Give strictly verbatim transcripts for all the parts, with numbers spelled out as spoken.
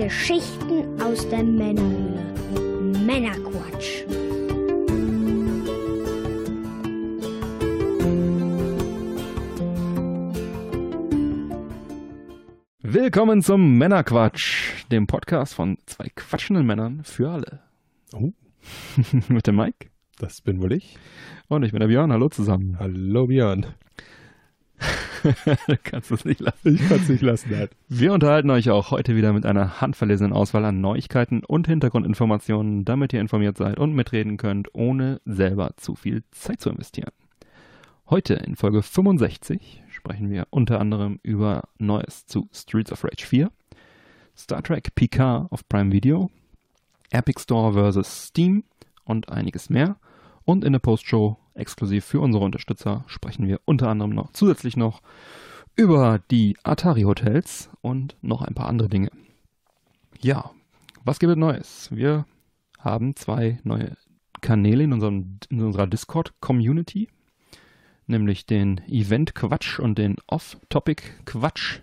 Geschichten aus der Männerhöhle mit Männerquatsch. Willkommen zum Männerquatsch, dem Podcast von zwei quatschenden Männern für alle. Oh. Mit dem Mike. Das bin wohl ich. Und ich bin der Björn. Hallo zusammen. Hallo Björn. Du kannst es nicht lassen. Ich kann es nicht lassen, halt. Wir unterhalten euch auch heute wieder mit einer handverlesenen Auswahl an Neuigkeiten und Hintergrundinformationen, damit ihr informiert seid und mitreden könnt, ohne selber zu viel Zeit zu investieren. Heute in Folge fünfundsechzig sprechen wir unter anderem über Neues zu Streets of Rage vier, Star Trek: Picard auf Prime Video, Epic Store versus. Steam und einiges mehr. Und in der Postshow, exklusiv für unsere Unterstützer, sprechen wir unter anderem noch zusätzlich noch über die Atari-Hotels und noch ein paar andere Dinge. Ja, was gibt es Neues? Wir haben zwei neue Kanäle in, unserem, in unserer Discord-Community, nämlich den Event-Quatsch und den Off-Topic-Quatsch.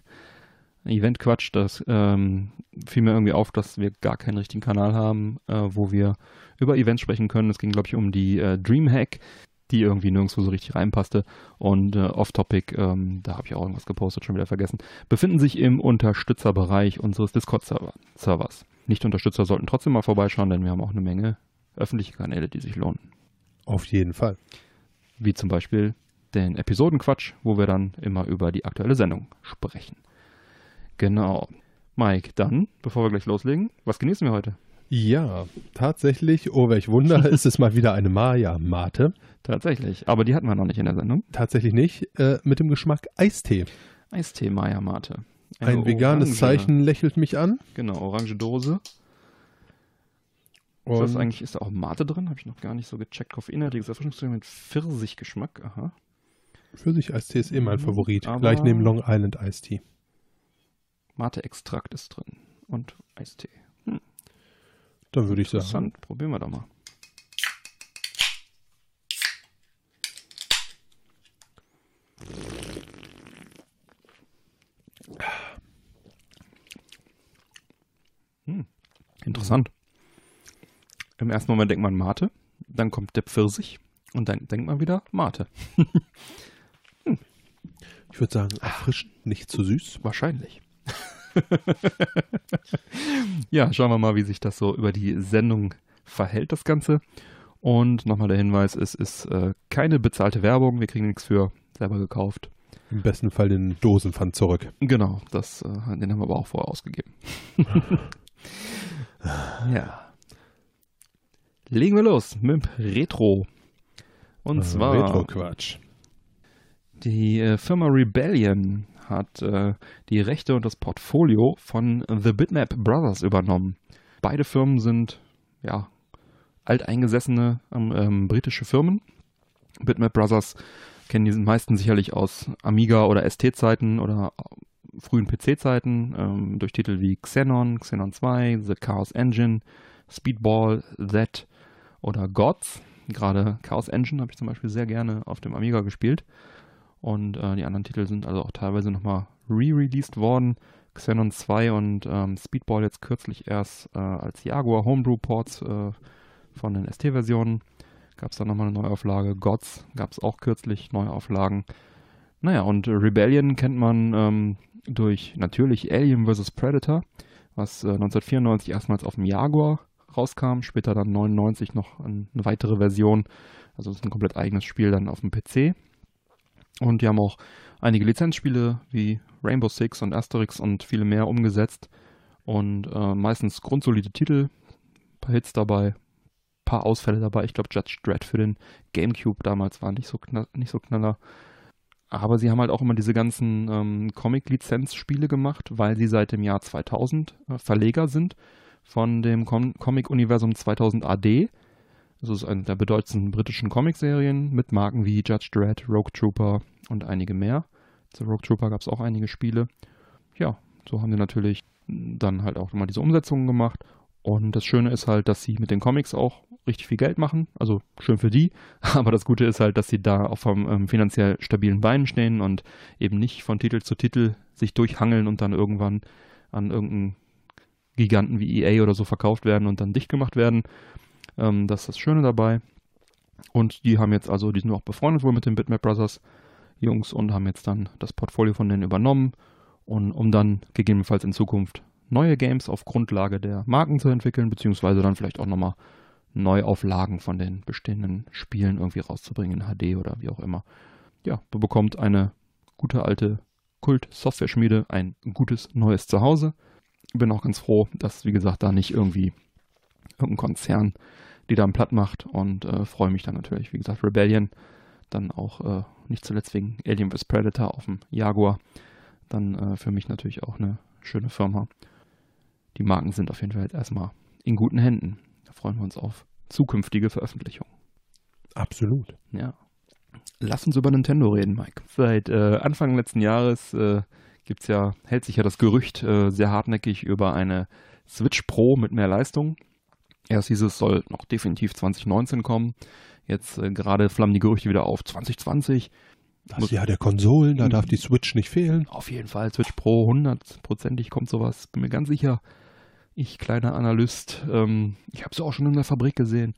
Event-Quatsch, das ähm, fiel mir irgendwie auf, dass wir gar keinen richtigen Kanal haben, äh, wo wir über Events sprechen können. Es ging, glaube ich, um die äh, Dreamhack, die irgendwie nirgendwo so richtig reinpasste. Und äh, Off-Topic, ähm, da habe ich auch irgendwas gepostet, schon wieder vergessen, befinden sich im Unterstützerbereich unseres Discord-Servers. Nicht-Unterstützer sollten trotzdem mal vorbeischauen, denn wir haben auch eine Menge öffentliche Kanäle, die sich lohnen. Auf jeden Fall. Wie zum Beispiel den Episodenquatsch, wo wir dann immer über die aktuelle Sendung sprechen. Genau. Mike, dann, bevor wir gleich loslegen, was genießen wir heute? Ja, tatsächlich, oh welch Wunder, ist es mal wieder eine Maya-Mate. Tatsächlich, aber die hatten wir noch nicht in der Sendung. Tatsächlich nicht, äh, mit dem Geschmack Eistee. Eistee Maya-Mate. Ein Orange. Veganes Zeichen lächelt mich an. Genau, orange Dose. Und ist das eigentlich, ist da auch Mate drin? Habe ich noch gar nicht so gecheckt. Koffeinhaltiges Erfrischungsmittel mit Pfirsichgeschmack, aha. Pfirsich-Eistee ist eh mein Favorit, aber gleich neben Long Island Eistee. Mate-Extrakt ist drin und Eistee. Hm. Dann würde ich sagen. Interessant, probieren wir doch mal. Hm. Interessant. Im ersten Moment denkt man Mate, dann kommt der Pfirsich und dann denkt man wieder Mate. Hm. Ich würde sagen, erfrischend, nicht zu süß. Wahrscheinlich. Ja, schauen wir mal, wie sich das so über die Sendung verhält, das Ganze. Und nochmal der Hinweis, es ist äh, keine bezahlte Werbung, wir kriegen nichts für, selber gekauft. Im besten Fall den Dosenpfand zurück. Genau, das, äh, den haben wir aber auch vorher ausgegeben. Ja. Legen wir los mit Retro. Und äh, zwar Retro-Quatsch. Die äh, Firma Rebellion hat äh, die Rechte und das Portfolio von The Bitmap Brothers übernommen. Beide Firmen sind ja alteingesessene ähm, britische Firmen. Bitmap Brothers kennen die meisten sicherlich aus Amiga- oder S T-Zeiten oder frühen P C-Zeiten ähm, durch Titel wie Xenon, Xenon zwei, The Chaos Engine, Speedball, That oder Gods. Gerade Chaos Engine habe ich zum Beispiel sehr gerne auf dem Amiga gespielt. Und äh, die anderen Titel sind also auch teilweise nochmal re-released worden. Xenon zwei und ähm, Speedball jetzt kürzlich erst äh, als Jaguar Homebrew-Ports äh, von den S T-Versionen. Gab es dann nochmal eine Neuauflage. Gods gab es auch kürzlich, Neuauflagen. Naja, und Rebellion kennt man ähm, durch natürlich Alien versus. Predator, was äh, neunzehnhundertvierundneunzig erstmals auf dem Jaguar rauskam. Später dann neunundneunzig noch eine weitere Version. Also es ist ein komplett eigenes Spiel dann auf dem P C. Und die haben auch einige Lizenzspiele wie Rainbow Six und Asterix und viele mehr umgesetzt. Und äh, meistens grundsolide Titel, ein paar Hits dabei, ein paar Ausfälle dabei. Ich glaube, Judge Dredd für den Gamecube damals war nicht so, kna- nicht so knaller. Aber sie haben halt auch immer diese ganzen ähm, Comic-Lizenzspiele gemacht, weil sie seit dem Jahr zweitausend äh, Verleger sind von dem Com- Comic-Universum zweitausend A D. Das ist eine der bedeutendsten britischen Comicserien mit Marken wie Judge Dredd, Rogue Trooper und einige mehr. Zu Rogue Trooper gab es auch einige Spiele. Ja, so haben sie natürlich dann halt auch immer diese Umsetzungen gemacht. Und das Schöne ist halt, dass sie mit den Comics auch richtig viel Geld machen. Also schön für die. Aber das Gute ist halt, dass sie da auf einem ähm, finanziell stabilen Beinen stehen und eben nicht von Titel zu Titel sich durchhangeln und dann irgendwann an irgendeinen Giganten wie E A oder so verkauft werden und dann dicht gemacht werden. Ähm, das ist das Schöne dabei. Und die haben jetzt also, die sind auch befreundet wohl mit den Bitmap Brothers Jungs und haben jetzt dann das Portfolio von denen übernommen, und um dann gegebenenfalls in Zukunft neue Games auf Grundlage der Marken zu entwickeln, beziehungsweise dann vielleicht auch nochmal Neuauflagen von den bestehenden Spielen irgendwie rauszubringen in H D oder wie auch immer. Ja, du bekommst eine gute alte Kult-Software-Schmiede, ein gutes neues Zuhause. Bin auch ganz froh, dass, wie gesagt, da nicht irgendwie irgendein Konzern die da einen platt macht, und äh, freue mich dann natürlich, wie gesagt, Rebellion, dann auch äh, nicht zuletzt wegen Alien versus. Predator auf dem Jaguar, dann äh, für mich natürlich auch eine schöne Firma. Die Marken sind auf jeden Fall jetzt erstmal in guten Händen. Da freuen wir uns auf zukünftige Veröffentlichungen. Absolut. Ja. Lass uns über Nintendo reden, Mike. Seit äh, Anfang letzten Jahres äh, gibt's ja, hält sich ja das Gerücht äh, sehr hartnäckig über eine Switch Pro mit mehr Leistung. Erst hieß es, soll noch definitiv zwanzig neunzehn kommen. Jetzt äh, gerade flammen die Gerüchte wieder auf zwanzig zwanzig. Das Muss, Jahr der Konsolen, da darf die Switch nicht fehlen. Auf jeden Fall, Switch Pro, hundertprozentig kommt sowas, bin mir ganz sicher. Ich, kleiner Analyst, ähm, ich habe es auch schon in der Fabrik gesehen.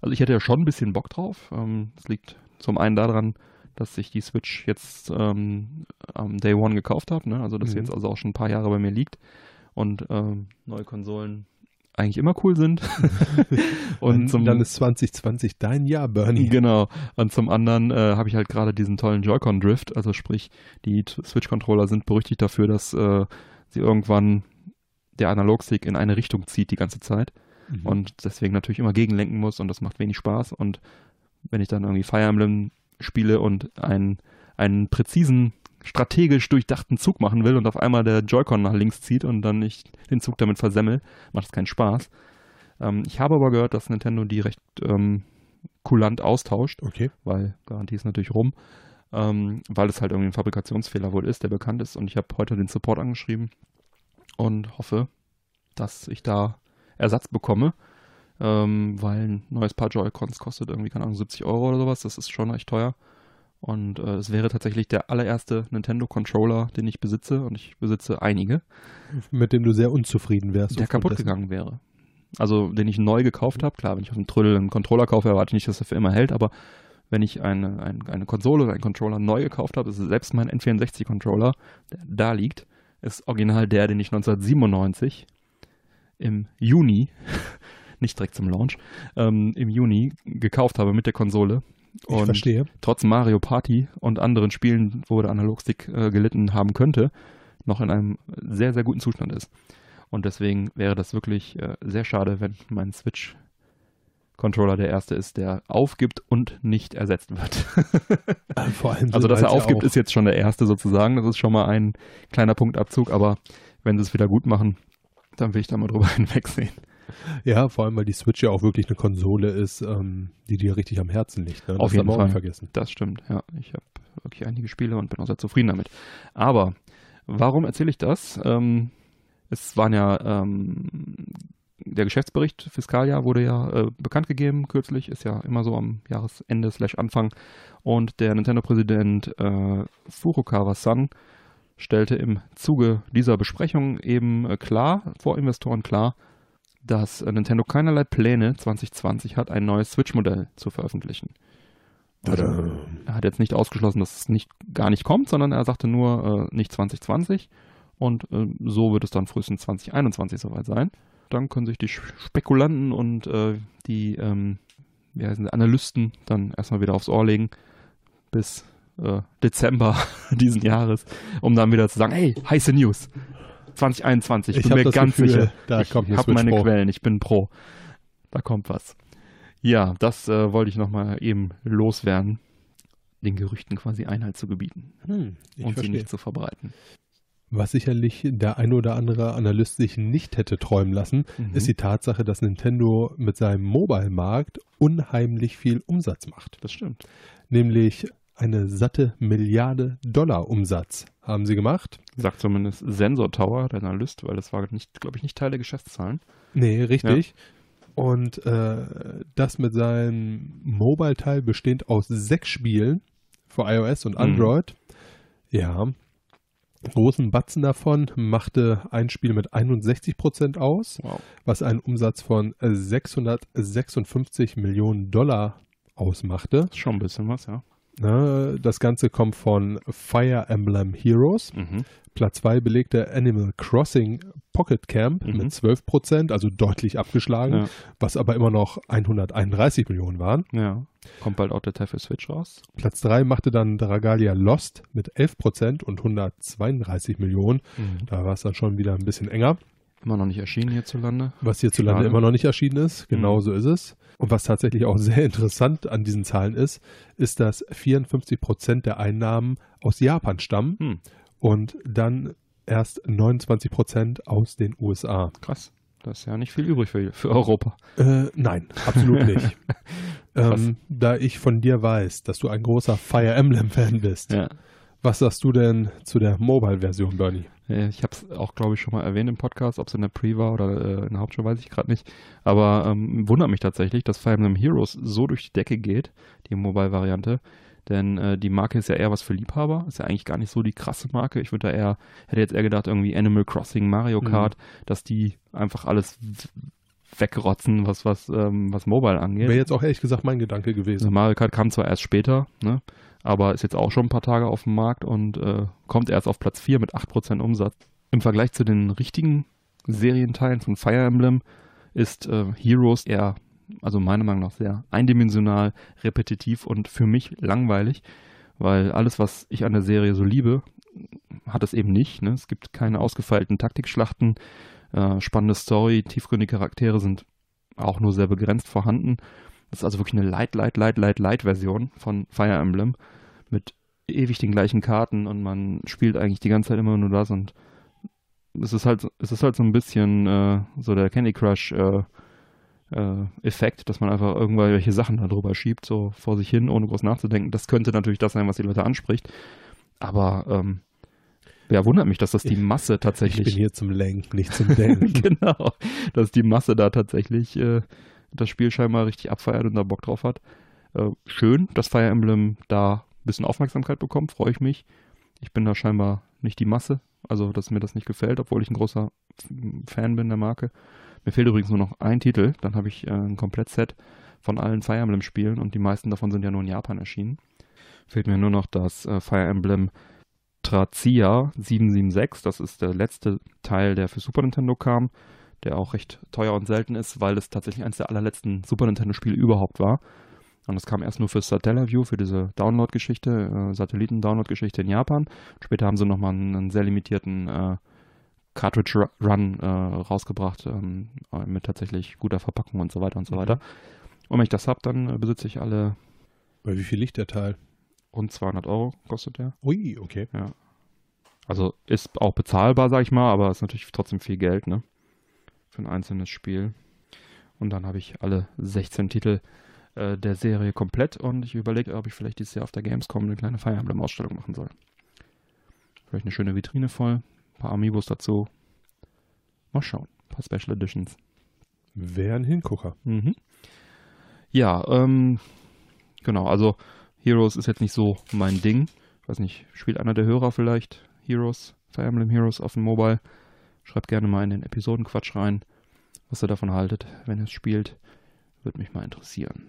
Also ich hätte ja schon ein bisschen Bock drauf. Ähm, das liegt zum einen daran, dass ich die Switch jetzt ähm, am Day One gekauft habe, ne? Also dass mhm. sie jetzt also auch schon ein paar Jahre bei mir liegt. Und ähm, neue Konsolen eigentlich immer cool sind. Und zum, dann ist zwanzig zwanzig dein Jahr, Bernie. Genau. Und zum anderen äh, habe ich halt gerade diesen tollen Joy-Con-Drift. Also sprich, die Switch-Controller sind berüchtigt dafür, dass äh, sie irgendwann der Analogstick in eine Richtung zieht die ganze Zeit. Mhm. Und deswegen natürlich immer gegenlenken muss, und das macht wenig Spaß. Und wenn ich dann irgendwie Fire Emblem spiele und einen, einen präzisen, strategisch durchdachten Zug machen will und auf einmal der Joy-Con nach links zieht und dann ich den Zug damit versemmel, macht es keinen Spaß. Ähm, ich habe aber gehört, dass Nintendo die recht ähm, kulant austauscht, okay, weil Garantie ist natürlich rum, ähm, weil es halt irgendwie ein Fabrikationsfehler wohl ist, der bekannt ist, und ich habe heute den Support angeschrieben und hoffe, dass ich da Ersatz bekomme, ähm, weil ein neues Paar Joy-Cons kostet irgendwie, keine Ahnung, siebzig Euro oder sowas, das ist schon recht teuer. Und äh, es wäre tatsächlich der allererste Nintendo-Controller, den ich besitze. Und ich besitze einige. Mit dem du sehr unzufrieden wärst. Der kaputt gegangen wäre. Also, den ich neu gekauft habe. Klar, wenn ich auf dem Trödel einen Controller kaufe, erwarte ich nicht, dass er für immer hält. Aber wenn ich eine, eine, eine Konsole oder einen Controller neu gekauft habe, ist selbst mein N vierundsechzig-Controller, der da liegt, ist original der, den ich neunzehnhundertsiebenundneunzig im Juni, nicht direkt zum Launch, ähm, im Juni gekauft habe mit der Konsole. Und ich verstehe. Trotz Mario Party und anderen Spielen, wo der Analogstick äh, gelitten haben könnte, noch in einem sehr, sehr guten Zustand ist. Und deswegen wäre das wirklich äh, sehr schade, wenn mein Switch-Controller der erste ist, der aufgibt und nicht ersetzt wird. Vor allem so, also, dass er aufgibt, auch. Ist jetzt schon der erste sozusagen. Das ist schon mal ein kleiner Punktabzug, aber wenn sie es wieder gut machen, dann will ich da mal drüber hinwegsehen. Ja, vor allem, weil die Switch ja auch wirklich eine Konsole ist, ähm, die dir richtig am Herzen liegt. Ne? Das auf jeden Fall. Vergessen. Das stimmt, ja. Ich habe wirklich einige Spiele und bin auch sehr zufrieden damit. Aber warum erzähle ich das? Ähm, es waren ja, ähm, der Geschäftsbericht, Fiskaljahr, wurde ja äh, bekannt gegeben kürzlich, ist ja immer so am Jahresende slash Anfang. Und der Nintendo-Präsident äh, Furukawa-san stellte im Zuge dieser Besprechung eben äh, klar, vor Investoren klar, dass Nintendo keinerlei Pläne zwanzig zwanzig hat, ein neues Switch-Modell zu veröffentlichen. Also, er hat jetzt nicht ausgeschlossen, dass es nicht, gar nicht kommt, sondern er sagte nur, äh, nicht zwanzig zwanzig, und äh, so wird es dann frühestens zwanzig einundzwanzig soweit sein. Dann können sich die Spekulanten und äh, die ähm, wie heißen die, Analysten dann erstmal wieder aufs Ohr legen bis äh, Dezember diesen Jahres, um dann wieder zu sagen, hey, heiße News! zwanzig einundzwanzig, ich bin mir ganz Gefühl, sicher. Da ich habe meine Pro. Quellen, ich bin Pro. Da kommt was. Ja, das äh, wollte ich nochmal eben loswerden, den Gerüchten quasi Einhalt zu gebieten hm, ich und verstehe. Sie nicht zu verbreiten. Was sicherlich der ein oder andere Analyst sich nicht hätte träumen lassen, mhm. ist die Tatsache, dass Nintendo mit seinem Mobile-Markt unheimlich viel Umsatz macht. Das stimmt. Nämlich eine satte Milliarde Dollar Umsatz haben sie gemacht. Sagt zumindest Sensor Tower, der Analyst, weil das war, nicht, glaube ich, nicht Teil der Geschäftszahlen. Nee, richtig. Ja. Und äh, das mit seinem Mobile-Teil bestehend aus sechs Spielen für iOS und Android. Mhm. Ja, großen Batzen davon machte ein Spiel mit einundsechzig Prozent aus, wow. was einen Umsatz von sechshundertsechsundfünfzig Millionen Dollar ausmachte. Das ist schon ein bisschen was, ja. Das Ganze kommt von Fire Emblem Heroes. Mhm. Platz zwei belegte Animal Crossing Pocket Camp mhm. mit zwölf Prozent, also deutlich abgeschlagen, ja. was aber immer noch hunderteinunddreißig Millionen waren. Ja. Kommt bald auch der Teil für Switch raus. Platz drei machte dann Dragalia Lost mit elf Prozent und hundertzweiunddreißig Millionen. Mhm. Da war es dann schon wieder ein bisschen enger. Immer noch nicht erschienen hierzulande. Was hierzulande Schade. Immer noch nicht erschienen ist, genau mhm. so ist es. Und was tatsächlich auch sehr interessant an diesen Zahlen ist, ist, dass vierundfünfzig Prozent der Einnahmen aus Japan stammen mhm. und dann erst neunundzwanzig Prozent aus den U S A. Krass, da ist ja nicht viel übrig für, für Europa. Äh, nein, absolut nicht. ähm, da ich von dir weiß, dass du ein großer Fire Emblem-Fan bist, ja. was sagst du denn zu der Mobile-Version, Bernie? Ich habe es auch, glaube ich, schon mal erwähnt im Podcast, ob es in der Pre war oder äh, in der Hauptschau, weiß ich gerade nicht. Aber ähm, wundert mich tatsächlich, dass Fire Emblem Heroes so durch die Decke geht, die Mobile-Variante. Denn äh, die Marke ist ja eher was für Liebhaber. Ist ja eigentlich gar nicht so die krasse Marke. Ich würde da eher, hätte jetzt eher gedacht, irgendwie Animal Crossing, Mario Kart, mhm. dass die einfach alles wegrotzen, was, was, ähm, was Mobile angeht. Wäre jetzt auch ehrlich gesagt mein Gedanke gewesen. Also Mario Kart kam zwar erst später, ne? Aber ist jetzt auch schon ein paar Tage auf dem Markt und äh, kommt erst auf Platz vier mit acht Prozent Umsatz. Im Vergleich zu den richtigen Serienteilen von Fire Emblem ist äh, Heroes eher, also meiner Meinung nach, sehr eindimensional, repetitiv und für mich langweilig, weil alles, was ich an der Serie so liebe, hat es eben nicht. Ne? Es gibt keine ausgefeilten Taktikschlachten, äh, spannende Story, tiefgründige Charaktere sind auch nur sehr begrenzt vorhanden. Das ist also wirklich eine light, light, light, light, light Version von Fire Emblem mit ewig den gleichen Karten und man spielt eigentlich die ganze Zeit immer nur das und es ist halt, es ist halt so ein bisschen äh, so der Candy Crush äh, äh, Effekt, dass man einfach irgendwelche Sachen da drüber schiebt, so vor sich hin, ohne groß nachzudenken. Das könnte natürlich das sein, was die Leute anspricht, aber ähm, ja, wundert mich, dass das die Masse tatsächlich... Ich bin hier zum Lenken, nicht zum Denken. Genau, dass die Masse da tatsächlich... Äh, das Spiel scheinbar richtig abfeiert und da Bock drauf hat. Äh, schön, dass Fire Emblem da ein bisschen Aufmerksamkeit bekommt, freue ich mich. Ich bin da scheinbar nicht die Masse, also dass mir das nicht gefällt, obwohl ich ein großer Fan bin der Marke. Mir fehlt übrigens nur noch ein Titel, dann habe ich äh, ein Komplettset von allen Fire Emblem Spielen und die meisten davon sind ja nur in Japan erschienen. Fehlt mir nur noch das äh, Fire Emblem Trazia sieben sieben sechs, das ist der letzte Teil, der für Super Nintendo kam. Der auch recht teuer und selten ist, weil es tatsächlich eines der allerletzten Super Nintendo-Spiele überhaupt war. Und das kam erst nur für Satellaview, für diese Download-Geschichte, äh, Satelliten-Download-Geschichte in Japan. Später haben sie nochmal einen, einen sehr limitierten äh, Cartridge-Run äh, rausgebracht, ähm, mit tatsächlich guter Verpackung und so weiter und so weiter. Und wenn ich das habe, dann äh, besitze ich alle... Bei wie viel liegt der Teil? Rund zweihundert Euro kostet der. Ui, okay. Ja. Also ist auch bezahlbar, sag ich mal, aber ist natürlich trotzdem viel Geld, ne? Für ein einzelnes Spiel. Und dann habe ich alle sechzehn Titel äh, der Serie komplett und ich überlege, ob ich vielleicht dieses Jahr auf der Gamescom eine kleine Fire Emblem-Ausstellung machen soll. Vielleicht eine schöne Vitrine voll, ein paar Amiibos dazu. Mal schauen, ein paar Special Editions. Wäre ein Hingucker. Mhm. Ja, ähm, genau, also Heroes ist jetzt nicht so mein Ding. Ich weiß nicht, spielt einer der Hörer vielleicht Heroes, Fire Emblem Heroes auf dem Mobile? Schreibt gerne mal in den Episodenquatsch rein, was ihr davon haltet, wenn ihr es spielt. Würde mich mal interessieren.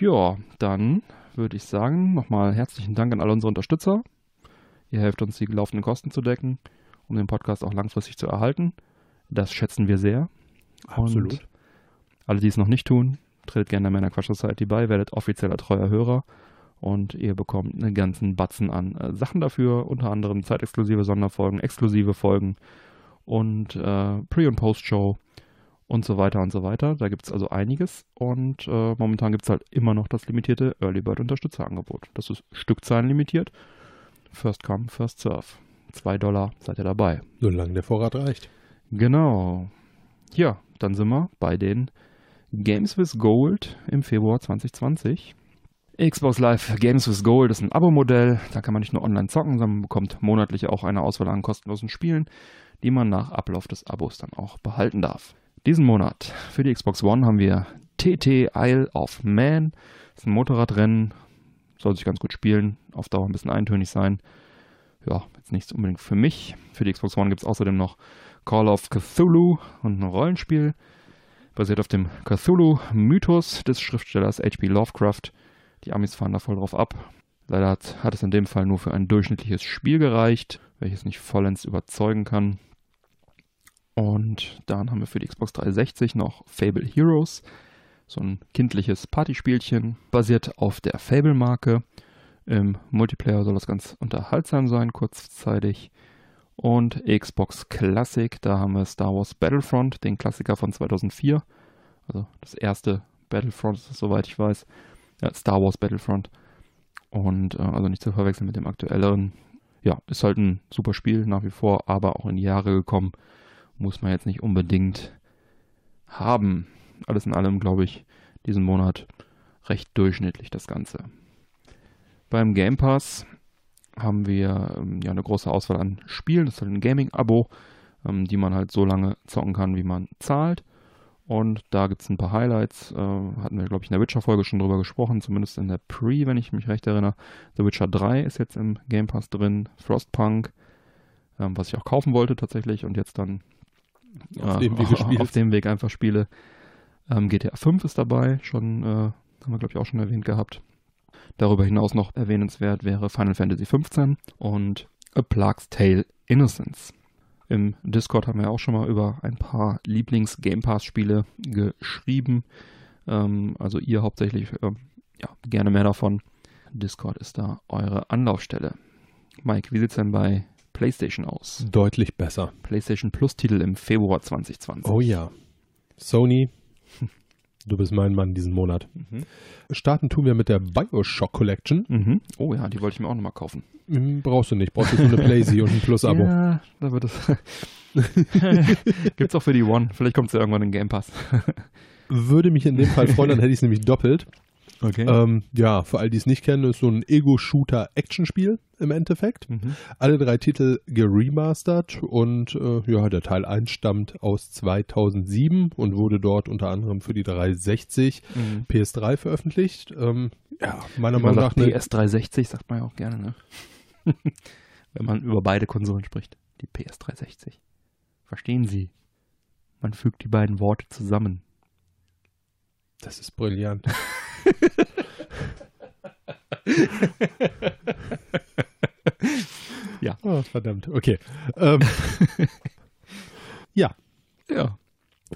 Ja, dann würde ich sagen, nochmal herzlichen Dank an alle unsere Unterstützer. Ihr helft uns, die laufenden Kosten zu decken, um den Podcast auch langfristig zu erhalten. Das schätzen wir sehr. Absolut. Und alle, die es noch nicht tun, tretet gerne der Männerquatsch Society bei, werdet offizieller treuer Hörer. Und ihr bekommt einen ganzen Batzen an äh, Sachen dafür, unter anderem zeitexklusive Sonderfolgen, exklusive Folgen und äh, Pre- und Post-Show und so weiter und so weiter. Da gibt es also einiges und äh, momentan gibt es halt immer noch das limitierte Early Bird Unterstützerangebot. Das ist Stückzahlen limitiert. First come, first serve. Zwei Dollar seid ihr dabei. Solange der Vorrat reicht. Genau. Ja, dann sind wir bei den Games with Gold im Februar zwanzig zwanzig. Xbox Live Games with Gold ist ein Abo-Modell, da kann man nicht nur online zocken, sondern man bekommt monatlich auch eine Auswahl an kostenlosen Spielen, die man nach Ablauf des Abos dann auch behalten darf. Diesen Monat für die Xbox One haben wir T T Isle of Man, das ist ein Motorradrennen, soll sich ganz gut spielen, auf Dauer ein bisschen eintönig sein. ja, jetzt nichts unbedingt für mich. Für die Xbox One gibt es außerdem noch Call of Cthulhu und ein Rollenspiel, basiert auf dem Cthulhu-Mythos des Schriftstellers H P Lovecraft. Die Amis fahren da voll drauf ab. Leider hat, hat es in dem Fall nur für ein durchschnittliches Spiel gereicht, welches nicht vollends überzeugen kann. Und dann haben wir für die Xbox dreihundertsechzig noch Fable Heroes, so ein kindliches Partyspielchen, basiert auf der Fable-Marke. Im Multiplayer soll das ganz unterhaltsam sein, kurzzeitig. Und Xbox Classic, da haben wir Star Wars Battlefront, den Klassiker von zweitausendvier. Also das erste Battlefront, ist das, soweit ich weiß. Ja, Star Wars Battlefront. Und äh, also nicht zu verwechseln mit dem aktuelleren. Ja, ist halt ein super Spiel nach wie vor, aber auch in die Jahre gekommen. Muss man jetzt nicht unbedingt haben. Alles in allem, glaube ich, diesen Monat recht durchschnittlich das Ganze. Beim Game Pass haben wir ähm, ja eine große Auswahl an Spielen. Das ist halt ein Gaming-Abo, ähm, die man halt so lange zocken kann, wie man zahlt. Und da gibt es ein paar Highlights. Äh, hatten wir, glaube ich, in der Witcher-Folge schon drüber gesprochen, zumindest in der Pre, wenn ich mich recht erinnere. The Witcher drei ist jetzt im Game Pass drin. Frostpunk, ähm, was ich auch kaufen wollte tatsächlich und jetzt dann äh, auf, dem Weg auf dem Weg einfach spiele. Ähm, G T A fünf ist dabei, schon äh, haben wir, glaube ich, auch schon erwähnt gehabt. Darüber hinaus noch erwähnenswert wäre Final Fantasy fünfzehn und A Plague's Tale: Innocence. Im Discord haben wir auch schon mal über ein paar Lieblings-Game-Pass-Spiele geschrieben. Ähm, also ihr hauptsächlich, ähm, ja, gerne mehr davon. Discord ist da eure Anlaufstelle. Mike, wie sieht es denn bei PlayStation aus? Deutlich besser. PlayStation Plus-Titel im Februar zwanzig zwanzig. Oh ja. Sony... Du bist mein Mann diesen Monat. Mhm. Starten tun wir mit der Bioshock Collection. Mhm. Oh ja, die wollte ich mir auch nochmal kaufen. Brauchst du nicht. Brauchst du so eine Playsee und ein Plus-Abo. Ja, da wird es. Gibt's auch für die One. Vielleicht kommt es ja irgendwann in Game Pass. Würde mich in dem Fall freuen, dann hätte ich es nämlich doppelt. Okay. Ähm, ja, für all die es nicht kennen, ist so ein Ego-Shooter-Action-Spiel im Endeffekt. Mhm. Alle drei Titel geremastert und äh, ja, der Teil eins stammt aus zweitausendsieben und wurde dort unter anderem für die dreihundertsechzig mhm. P S drei veröffentlicht. Ähm, ja, meiner Meinung nach eine P S dreihundertsechzig sagt man ja auch gerne, ne? Wenn man über beide Konsolen spricht. Die P S dreihundertsechzig. Verstehen Sie? Man fügt die beiden Worte zusammen. Das ist brillant. Ja. Oh, verdammt. Okay. Ähm, ja. Ja.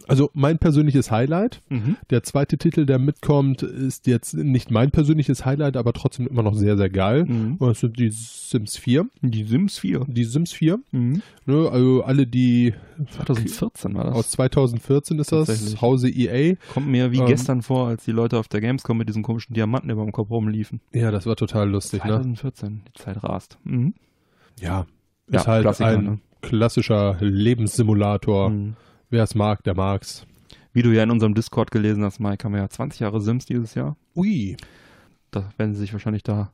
Also mein persönliches Highlight. Mhm. Der zweite Titel, der mitkommt, ist jetzt nicht mein persönliches Highlight, aber trotzdem immer noch sehr, sehr geil. Mhm. Und das sind die Sims vier. Die Sims vier? Die Sims vier. Mhm. Ne, also alle, die... zwanzig vierzehn war das. Aus zwanzig vierzehn ist das. Hause E A. Kommt mir wie ähm, gestern vor, als die Leute auf der Gamescom mit diesen komischen Diamanten über dem Kopf rumliefen. Ja, das war total lustig. zwanzig vierzehn, ne? Die Zeit rast. Mhm. Ja, ist ja, halt Klassiker, ein ne? klassischer Lebenssimulator. Mhm. Wer es mag, der mag's. Wie du ja in unserem Discord gelesen hast, Mike, haben wir ja zwanzig Jahre Sims dieses Jahr. Ui. Da werden sie sich wahrscheinlich da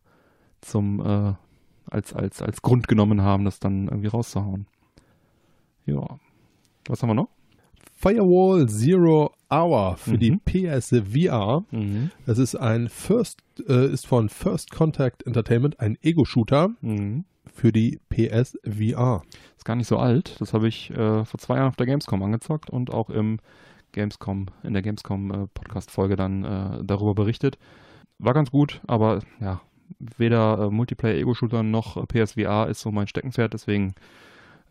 zum äh, als, als, als Grund genommen haben, das dann irgendwie rauszuhauen. Ja. Was haben wir noch? Firewall Zero Hour für mhm. die P S V R. Mhm. Das ist ein First, äh, ist von First Contact Entertainment, ein Ego-Shooter. Mhm. Für die P S V R. Ist gar nicht so alt. Das habe ich äh, vor zwei Jahren auf der Gamescom angezockt und auch im Gamescom, in der Gamescom-Podcast-Folge äh, dann äh, darüber berichtet. War ganz gut, aber ja, weder äh, Multiplayer-Ego-Shooter noch äh, P S V R ist so mein Steckenpferd, deswegen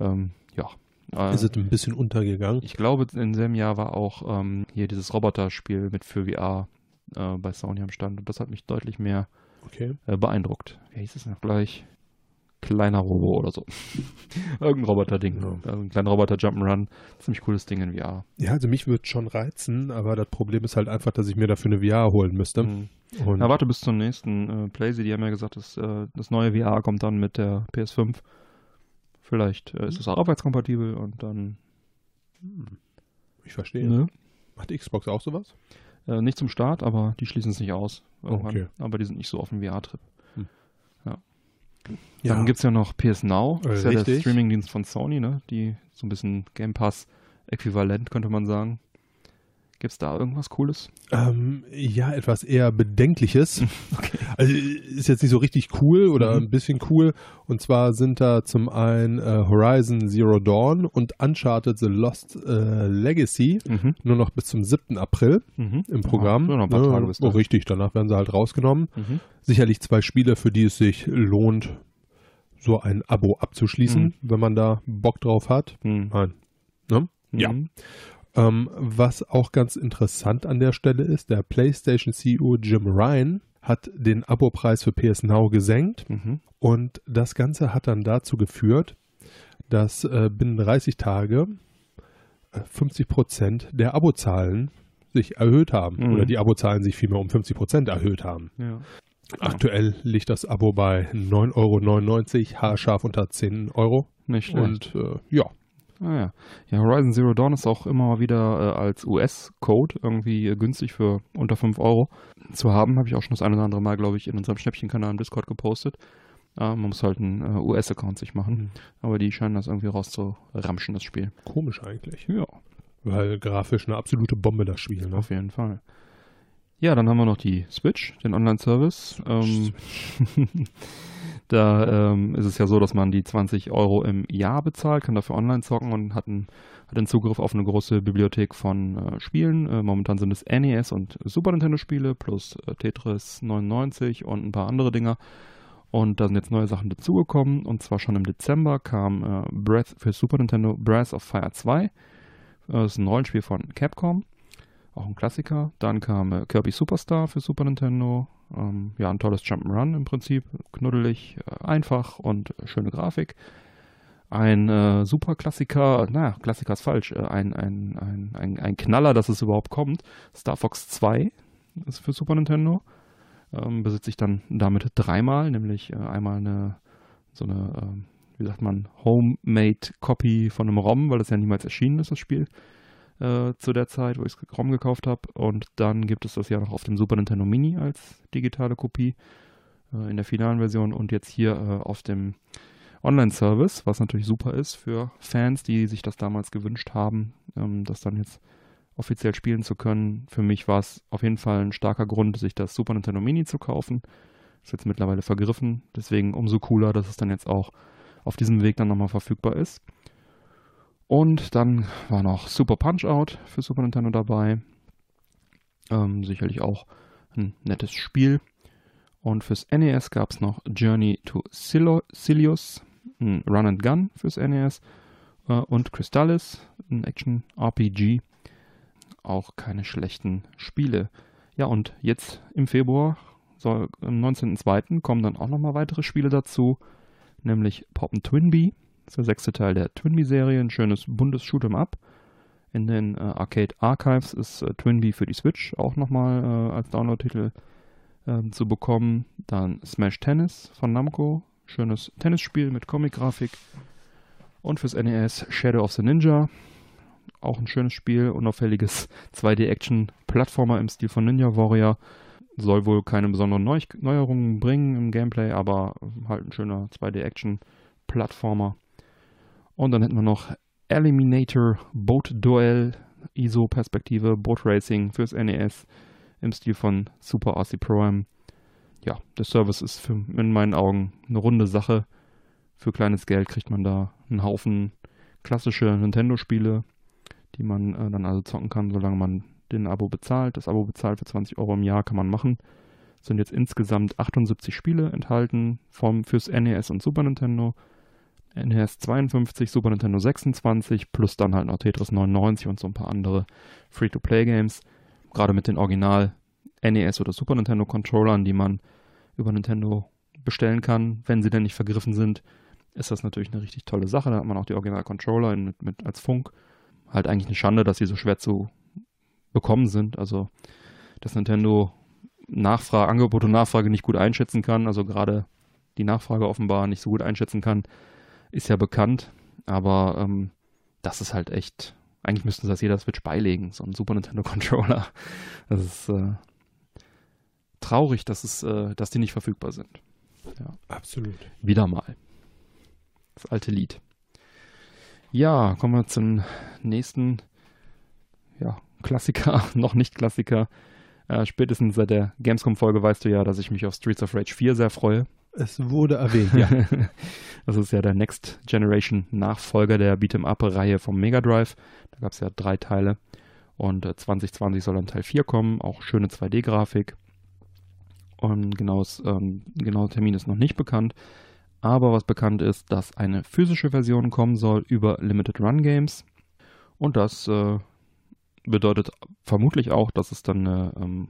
ähm, ja. Äh, ist es ein bisschen untergegangen? Ich glaube, in selben Jahr war auch ähm, hier dieses Roboter-Spiel mit für V R äh, bei Sony am Stand und das hat mich deutlich mehr okay. äh, beeindruckt. Wie hieß es noch gleich? Kleiner Robo oder so. Irgendein Roboter-Ding. Ja. Also ein kleiner Roboter-Jump'n'Run. Ziemlich cooles Ding in V R. Ja, also mich würde schon reizen, aber das Problem ist halt einfach, dass ich mir dafür eine V R holen müsste. Mhm. Und na, warte bis zum nächsten äh, Playsee. Die haben ja gesagt, dass, äh, das neue V R kommt dann mit der P S fünf. Vielleicht äh, ist es auch abwärtskompatibel und dann... Ich verstehe. Ne? Macht Xbox auch sowas? Äh, nicht zum Start, aber die schließen es nicht aus. Okay. Aber die sind nicht so auf dem V R-Trip. Hm. Ja. Ja. Dann gibt es ja noch P S Now, das Richtig. ist ja der Streamingdienst von Sony, ne? Die so ein bisschen Game Pass-Äquivalent, könnte man sagen. Gibt es da irgendwas Cooles? Ähm, ja, etwas eher Bedenkliches. Okay. Also ist jetzt nicht so richtig cool oder mhm. ein bisschen cool. Und zwar sind da zum einen äh, Horizon Zero Dawn und Uncharted The Lost äh, Legacy mhm. nur noch bis zum siebten April mhm. im Programm. Ja, noch ein paar Tage bis dahin. Oh, richtig, danach werden sie halt rausgenommen. Mhm. Sicherlich zwei Spiele, für die es sich lohnt, so ein Abo abzuschließen, mhm. wenn man da Bock drauf hat. Mhm. Nein. Ne? Ja. Mhm. Ähm, was auch ganz interessant an der Stelle ist, der PlayStation C E O Jim Ryan hat den Abopreis für P S Now gesenkt mhm. und das Ganze hat dann dazu geführt, dass äh, binnen dreißig Tage äh, fünfzig Prozent der Abozahlen sich erhöht haben mhm. oder die Abozahlen sich vielmehr um fünfzig Prozent erhöht haben. Ja. Aktuell liegt das Abo bei neun Euro neunundneunzig, haarscharf unter zehn Euro. Nicht schlecht. Und äh, ja. Ah ja. Ja, Horizon Zero Dawn ist auch immer mal wieder äh, als U S-Code irgendwie äh, günstig für unter fünf Euro zu haben. Habe ich auch schon das ein oder andere Mal, glaube ich, in unserem Schnäppchenkanal im Discord gepostet. Äh, man muss halt einen äh, U S-Account sich machen. Mhm. Aber die scheinen das irgendwie rauszuramschen, das Spiel. Komisch eigentlich. Ja. Weil grafisch eine absolute Bombe das Spiel, ne? Auf jeden Fall. Ja, dann haben wir noch die Switch, den Online-Service. Ähm, da ähm, ist es ja so, dass man die zwanzig Euro im Jahr bezahlt, kann dafür online zocken und hat einen, hat einen Zugriff auf eine große Bibliothek von äh, Spielen. Äh, momentan sind es N E S und Super Nintendo Spiele plus äh, Tetris neunundneunzig und ein paar andere Dinger. Und da sind jetzt neue Sachen dazugekommen. Und zwar schon im Dezember kam äh, Breath für Super Nintendo Breath of Fire zwei. Äh, das ist ein Rollenspiel von Capcom. Auch ein Klassiker. Dann kam äh, Kirby Superstar für Super Nintendo. Ähm, ja, ein tolles Jump'n'Run im Prinzip. Knuddelig, äh, einfach und äh, schöne Grafik. Ein äh, super Klassiker, naja, Klassiker ist falsch. Äh, ein, ein, ein, ein, ein Knaller, dass es überhaupt kommt. Star Fox zwei ist für Super Nintendo. Ähm, besitze ich dann damit dreimal, nämlich äh, einmal eine, so eine, äh, wie sagt man, Homemade-Copy von einem ROM, weil das ja niemals erschienen ist, das Spiel. Äh, zu der Zeit, wo ich es ROM gekauft habe. Und dann gibt es das ja noch auf dem Super Nintendo Mini als digitale Kopie äh, in der finalen Version und jetzt hier äh, auf dem Online-Service, was natürlich super ist für Fans, die sich das damals gewünscht haben, ähm, das dann jetzt offiziell spielen zu können. Für mich war es auf jeden Fall ein starker Grund, sich das Super Nintendo Mini zu kaufen. Ist jetzt mittlerweile vergriffen, deswegen umso cooler, dass es dann jetzt auch auf diesem Weg dann nochmal verfügbar ist. Und dann war noch Super Punch-Out für Super Nintendo dabei. Ähm, sicherlich auch ein nettes Spiel. Und fürs N E S gab es noch Journey to Silius, ein Run and Gun fürs N E S. Äh, und Crystallis, ein Action-R P G. Auch keine schlechten Spiele. Ja, und jetzt im Februar, soll, am neunzehnten zweiten kommen dann auch nochmal weitere Spiele dazu. Nämlich Popp'n Twinbee. Das ist der sechste Teil der Twinbee-Serie, ein schönes buntes Shoot'em-up. In den äh, Arcade Archives ist äh, Twinbee für die Switch auch nochmal äh, als Download-Titel äh, zu bekommen. Dann Smash Tennis von Namco, schönes Tennisspiel mit Comic-Grafik. Und fürs N E S Shadow of the Ninja, auch ein schönes Spiel, unauffälliges zwei D-Action-Plattformer im Stil von Ninja Warrior. Soll wohl keine besonderen Neu- Neuerungen bringen im Gameplay, aber halt ein schöner zwei D-Action-Plattformer. Und dann hätten wir noch Eliminator Boat Duel, I S O-Perspektive, Boat Racing fürs N E S im Stil von Super R C Pro-Am. Ja, der Service ist für, in meinen Augen eine runde Sache. Für kleines Geld kriegt man da einen Haufen klassische Nintendo-Spiele, die man äh, dann also zocken kann, solange man den Abo bezahlt. Das Abo bezahlt für zwanzig Euro im Jahr kann man machen. Es sind jetzt insgesamt achtundsiebzig Spiele enthalten vom, fürs N E S und Super Nintendo. N E S zweiundfünfzig, Super Nintendo sechsundzwanzig, plus dann halt noch Tetris neunundneunzig und so ein paar andere Free-to-Play-Games. Gerade mit den Original-N E S- oder Super Nintendo-Controllern, die man über Nintendo bestellen kann, wenn sie denn nicht vergriffen sind, ist das natürlich eine richtig tolle Sache. Da hat man auch die Original-Controller mit, mit als Funk. Halt eigentlich eine Schande, dass sie so schwer zu bekommen sind. Also, dass Nintendo Nachfrage, Angebot und Nachfrage nicht gut einschätzen kann, also gerade die Nachfrage offenbar nicht so gut einschätzen kann, ist ja bekannt, aber ähm, das ist halt echt, eigentlich müssten sie das jeder Switch beilegen, so ein Super Nintendo Controller. Das ist äh, traurig, dass, es, äh, dass die nicht verfügbar sind. Ja. Absolut. Wieder mal. Das alte Lied. Ja, kommen wir zum nächsten ja, Klassiker, noch nicht Klassiker. Äh, spätestens seit der Gamescom-Folge weißt du ja, dass ich mich auf Streets of Rage vier sehr freue. Es wurde erwähnt, ja. Das ist ja der Next Generation Nachfolger der Beat'em-Up-Reihe vom Mega Drive. Da gab es ja drei Teile. Und zwanzig zwanzig soll dann Teil vier kommen, auch schöne zwei D-Grafik. Und genaues, ähm, genauer Termin ist noch nicht bekannt. Aber was bekannt ist, dass eine physische Version kommen soll über Limited Run Games. Und das äh, bedeutet vermutlich auch, dass es dann eine ähm,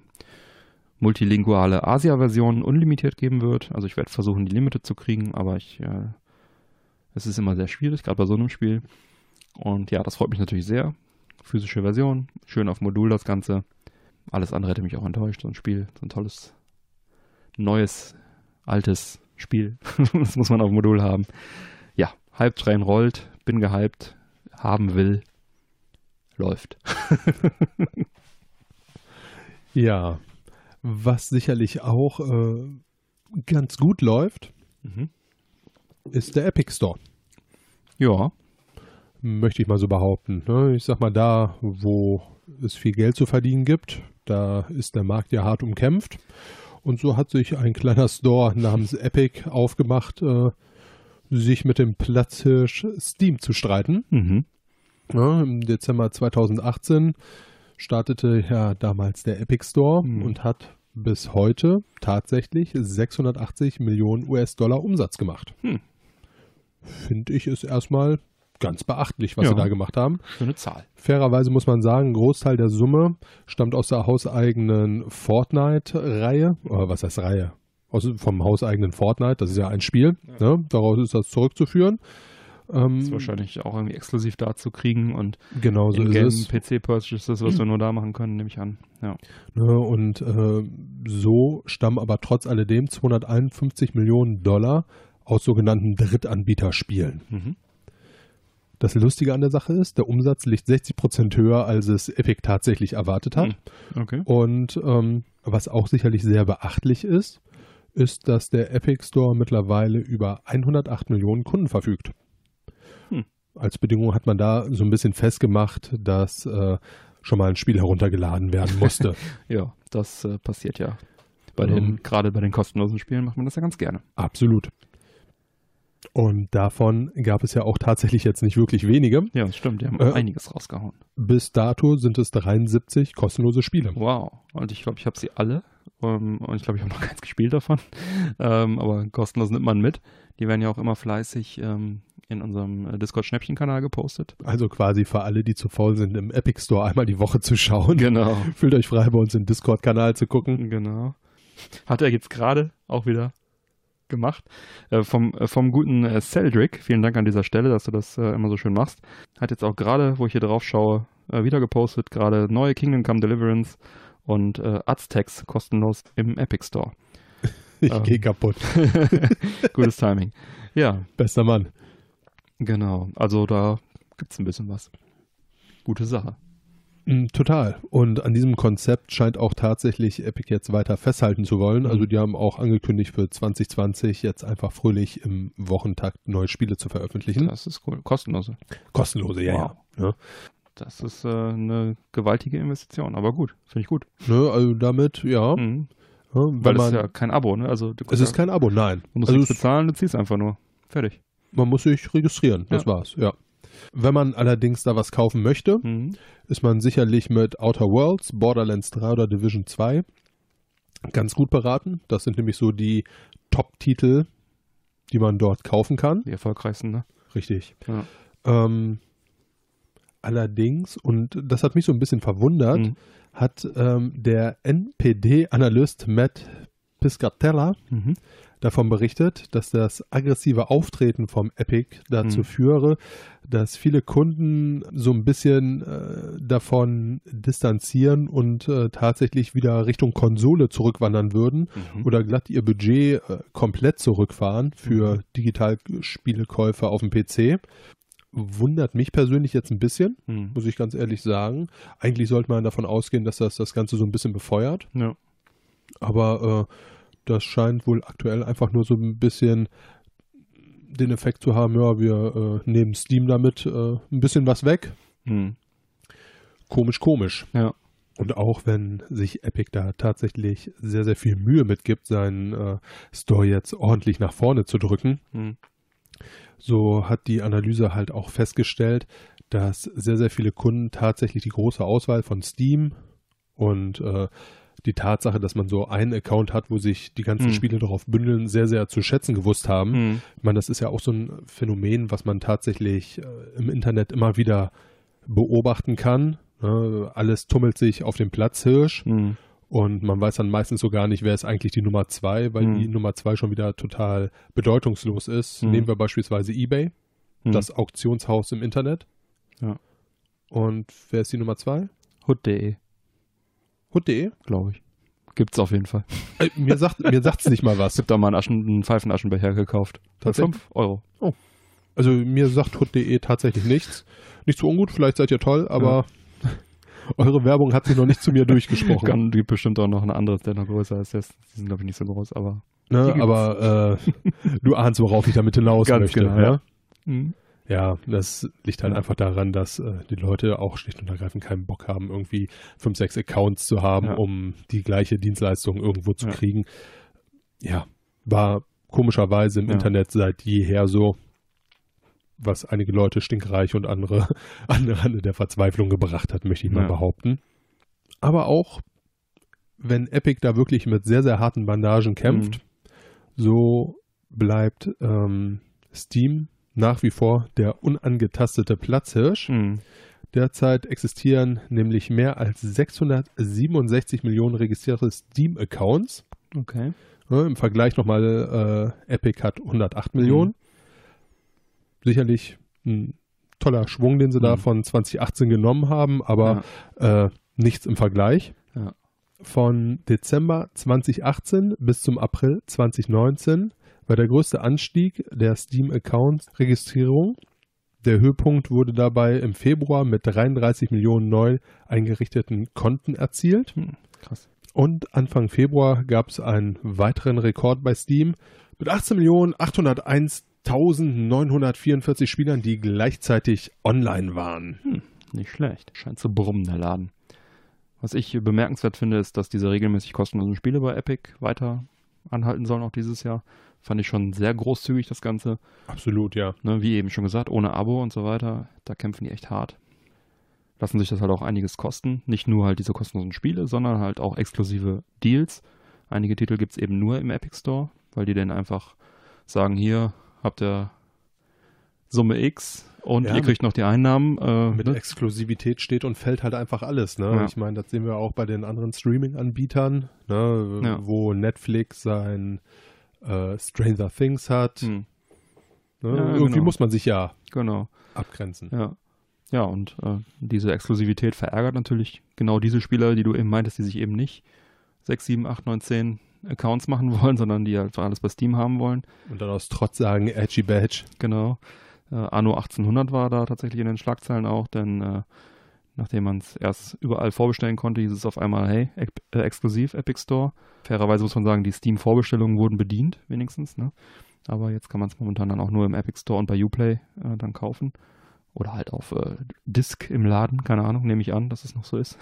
multilinguale Asia-Version unlimitiert geben wird. Also ich werde versuchen, die Limited zu kriegen, aber ich, äh, es ist immer sehr schwierig, gerade bei so einem Spiel. Und ja, das freut mich natürlich sehr. Physische Version, schön auf Modul das Ganze. Alles andere hätte mich auch enttäuscht. So ein Spiel, so ein tolles, neues, altes Spiel. Das muss man auf Modul haben. Ja, Hype-Train rollt, bin gehypt, haben will, läuft. Ja, was sicherlich auch äh, ganz gut läuft, mhm. ist der Epic Store. Ja. Möchte ich mal so behaupten. Ne? Ich sag mal, da, wo es viel Geld zu verdienen gibt, da ist der Markt ja hart umkämpft. Und so hat sich ein kleiner Store namens Epic aufgemacht, äh, sich mit dem Platzhirsch Steam zu streiten. Mhm. Ja, im Dezember zweitausendachtzehn startete ja damals der Epic Store mhm. und hat bis heute tatsächlich sechshundertachtzig Millionen U S-Dollar Umsatz gemacht. Mhm. Finde ich es erstmal ganz beachtlich, was ja. sie da gemacht haben. Schöne Zahl. Fairerweise muss man sagen, ein Großteil der Summe stammt aus der hauseigenen Fortnite-Reihe. Oder was heißt Reihe? Aus, vom hauseigenen Fortnite. Das ist ja ein Spiel. Ja. Ne? Daraus ist das zurückzuführen. Ähm, das ist wahrscheinlich auch irgendwie exklusiv da zu kriegen. Und genau so ist es. P C-Purchases, was hm. wir nur da machen können, nehme ich an. Ja. Ne, und äh, so stammen aber trotz alledem zweihunderteinundfünfzig Millionen Dollar aus sogenannten Drittanbieterspielen. Mhm. Das Lustige an der Sache ist, der Umsatz liegt sechzig Prozent höher, als es Epic tatsächlich erwartet hat. Okay. Und ähm, was auch sicherlich sehr beachtlich ist, ist, dass der Epic Store mittlerweile über hundertacht Millionen Kunden verfügt. Hm. Als Bedingung hat man da so ein bisschen festgemacht, dass äh, schon mal ein Spiel heruntergeladen werden musste. Ja, das äh, passiert ja. Bei den, ähm, gerade bei den kostenlosen Spielen macht man das ja ganz gerne. Absolut. Und davon gab es ja auch tatsächlich jetzt nicht wirklich wenige. Ja, das stimmt. Die haben äh, einiges rausgehauen. Bis dato sind es dreiundsiebzig kostenlose Spiele. Wow. Und ich glaube, ich habe sie alle. Um, und ich glaube, ich habe noch keins gespielt davon. Um, aber kostenlos nimmt man mit. Die werden ja auch immer fleißig um, in unserem Discord-Schnäppchen-Kanal gepostet. Also quasi für alle, die zu faul sind, im Epic Store einmal die Woche zu schauen. Genau. Fühlt euch frei, bei uns im Discord-Kanal zu gucken. Genau. Hat er jetzt gerade auch wieder gemacht, äh, vom, äh, vom guten äh, Celdric. Vielen Dank an dieser Stelle, dass du das äh, immer so schön machst. Hat jetzt auch gerade, wo ich hier drauf schaue, äh, wieder gepostet, gerade neue Kingdom Come Deliverance und äh, Aztecs kostenlos im Epic Store. Ich ähm. gehe kaputt. Gutes Timing. Ja. Bester Mann. Genau. Also da gibt's ein bisschen was. Gute Sache. Total. Und an diesem Konzept scheint auch tatsächlich Epic jetzt weiter festhalten zu wollen. Also die haben auch angekündigt, für zwanzig zwanzig jetzt einfach fröhlich im Wochentakt neue Spiele zu veröffentlichen. Das ist cool. Kostenlose. Kostenlose, ja, wow. ja. ja. Das ist äh, eine gewaltige Investition, aber gut. Finde ich gut. Ne, also damit, ja. Mhm. ja wenn Weil das man, ist ja kein Abo, ne? Also, du es ja, ist kein Abo, nein. Du musst also nichts bezahlen, du ziehst einfach nur. Fertig. Man muss sich registrieren, das ja. war's, ja. Wenn man allerdings da was kaufen möchte, mhm. ist man sicherlich mit Outer Worlds, Borderlands drei oder Division zwei ganz gut beraten. Das sind nämlich so die Top-Titel, die man dort kaufen kann. Die erfolgreichsten, ne? Richtig. Ja. Ähm, allerdings, und das hat mich so ein bisschen verwundert, mhm. hat ähm, der N P D-Analyst Matt Piscatella mhm. davon berichtet, dass das aggressive Auftreten vom Epic dazu mhm. führe, dass viele Kunden so ein bisschen äh, davon distanzieren und äh, tatsächlich wieder Richtung Konsole zurückwandern würden mhm. oder glatt ihr Budget äh, komplett zurückfahren für mhm. Digitalspielekäufe auf dem P C. Wundert mich persönlich jetzt ein bisschen, mhm. muss ich ganz ehrlich sagen. Eigentlich sollte man davon ausgehen, dass das das Ganze so ein bisschen befeuert. Ja. Aber äh, das scheint wohl aktuell einfach nur so ein bisschen den Effekt zu haben, ja, wir äh, nehmen Steam damit äh, ein bisschen was weg. Hm. komisch, komisch. Ja. Und auch wenn sich Epic da tatsächlich sehr, sehr viel Mühe mitgibt, seinen äh, Store jetzt ordentlich nach vorne zu drücken, mhm. so hat die Analyse halt auch festgestellt, dass sehr, sehr viele Kunden tatsächlich die große Auswahl von Steam und äh, die Tatsache, dass man so einen Account hat, wo sich die ganzen mhm. Spiele darauf bündeln, sehr, sehr zu schätzen gewusst haben. Mhm. Ich meine, das ist ja auch so ein Phänomen, was man tatsächlich äh, im Internet immer wieder beobachten kann. Ne? Alles tummelt sich auf dem Platzhirsch mhm. und man weiß dann meistens so gar nicht, wer ist eigentlich die Nummer zwei, weil mhm. die Nummer zwei schon wieder total bedeutungslos ist. Mhm. Nehmen wir beispielsweise eBay, mhm. das Auktionshaus im Internet. Ja. Und wer ist die Nummer zwei? Hood.de. Hood.de? Glaube ich. Gibt's auf jeden Fall. Äh, mir sagt mir sagt's nicht mal was. Ich habe da mal einen, Aschen, einen Pfeifenaschenbecher gekauft. Tatsächlich? fünf Euro. Oh. Also mir sagt Hood.de tatsächlich nichts. Nicht so ungut, vielleicht seid ihr toll, aber ja. eure Werbung hat sich noch nicht zu mir durchgesprochen. Kann, die gibt bestimmt auch noch eine andere, der noch größer ist. Die sind, glaube ich, nicht so groß, aber... Ne, aber äh, du ahnst, worauf ich damit hinaus Ganz möchte. Genau, ja. Ja? Mhm. Ja, das liegt halt ja. einfach daran, dass äh, die Leute auch schlicht und ergreifend keinen Bock haben, irgendwie fünf, sechs Accounts zu haben, ja. um die gleiche Dienstleistung irgendwo zu ja. kriegen. Ja, war komischerweise im ja. Internet seit jeher so, was einige Leute stinkreich und andere an den Rande der Verzweiflung gebracht hat, möchte ich ja. mal behaupten. Aber auch, wenn Epic da wirklich mit sehr, sehr harten Bandagen kämpft, mhm. so bleibt ähm, Steam nach wie vor der unangetastete Platzhirsch. Mhm. Derzeit existieren nämlich mehr als sechshundertsiebenundsechzig Millionen registrierte Steam-Accounts. Okay. Ja, im Vergleich nochmal, äh, Epic hat hundertacht Millionen. Mhm. Sicherlich ein toller Schwung, den sie mhm. da von zwanzig achtzehn genommen haben, aber ja. äh, nichts im Vergleich. Ja. Von Dezember zwanzig achtzehn bis zum April zwanzig neunzehn war der größte Anstieg der Steam-Account-Registrierung. Der Höhepunkt wurde dabei im Februar mit dreiunddreißig Millionen neu eingerichteten Konten erzielt. Hm, krass. Und Anfang Februar gab es einen weiteren Rekord bei Steam mit achtzehn Millionen achthunderteins tausendneunhundertvierundvierzig Spielern, die gleichzeitig online waren. Hm, nicht schlecht. Scheint zu brummen, der Laden. Was ich bemerkenswert finde, ist, dass diese regelmäßig kostenlosen Spiele bei Epic weiter anhalten sollen, auch dieses Jahr. Fand ich schon sehr großzügig, das Ganze. Absolut, ja. Ne, wie eben schon gesagt, ohne Abo und so weiter, da kämpfen die echt hart. Lassen sich das halt auch einiges kosten. Nicht nur halt diese kostenlosen Spiele, sondern halt auch exklusive Deals. Einige Titel gibt es eben nur im Epic Store, weil die dann einfach sagen, hier habt ihr Summe X und ja, ihr kriegt noch die Einnahmen. Äh, mit ne? Exklusivität steht und fällt halt einfach alles. Ne? Ja. Ich meine, das sehen wir auch bei den anderen Streaming-Anbietern, ne? Ja. Wo Netflix sein Uh, Stranger Things hat. Hm. Ne? Ja, irgendwie genau. muss man sich ja genau. abgrenzen. Ja, ja und äh, diese Exklusivität verärgert natürlich genau diese Spieler, die du eben meintest, die sich eben nicht sechs, sieben, acht, neun, zehn Accounts machen wollen, sondern die halt alles bei Steam haben wollen. Und dann aus Trotz sagen, Edgy Badge. Genau. Äh, Anno achtzehnhundert war da tatsächlich in den Schlagzeilen auch, denn äh, nachdem man es erst überall vorbestellen konnte, hieß es auf einmal, hey, ex- äh, exklusiv Epic Store. Fairerweise muss man sagen, die Steam-Vorbestellungen wurden bedient, wenigstens. Ne? Aber jetzt kann man es momentan dann auch nur im Epic Store und bei Uplay äh, dann kaufen. Oder halt auf äh, Disc im Laden, keine Ahnung, nehme ich an, dass es noch so ist.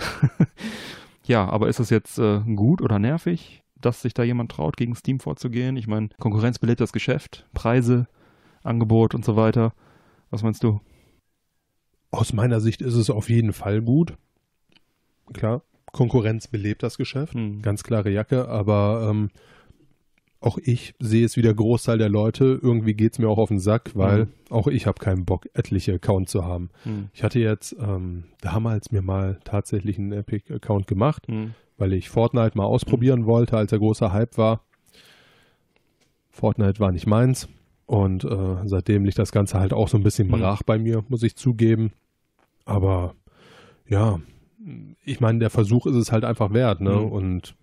Ja, aber ist es jetzt äh, gut oder nervig, dass sich da jemand traut, gegen Steam vorzugehen? Ich meine, Konkurrenz belebt das Geschäft, Preise, Angebot und so weiter. Was meinst du? Aus meiner Sicht ist es auf jeden Fall gut. Klar, Konkurrenz belebt das Geschäft, mhm. ganz klare Jacke, aber ähm, auch ich sehe es wie der Großteil der Leute, irgendwie geht es mir auch auf den Sack, weil mhm. auch ich habe keinen Bock, etliche Accounts zu haben. Mhm. Ich hatte jetzt ähm, damals mir mal tatsächlich einen Epic-Account gemacht, mhm. weil ich Fortnite mal ausprobieren mhm. wollte, als der große Hype war. Fortnite war nicht meins. Und äh, seitdem liegt das Ganze halt auch so ein bisschen brach mhm. bei mir, muss ich zugeben. Aber ja, ich meine, der Versuch ist es halt einfach wert, ne? Mhm. Und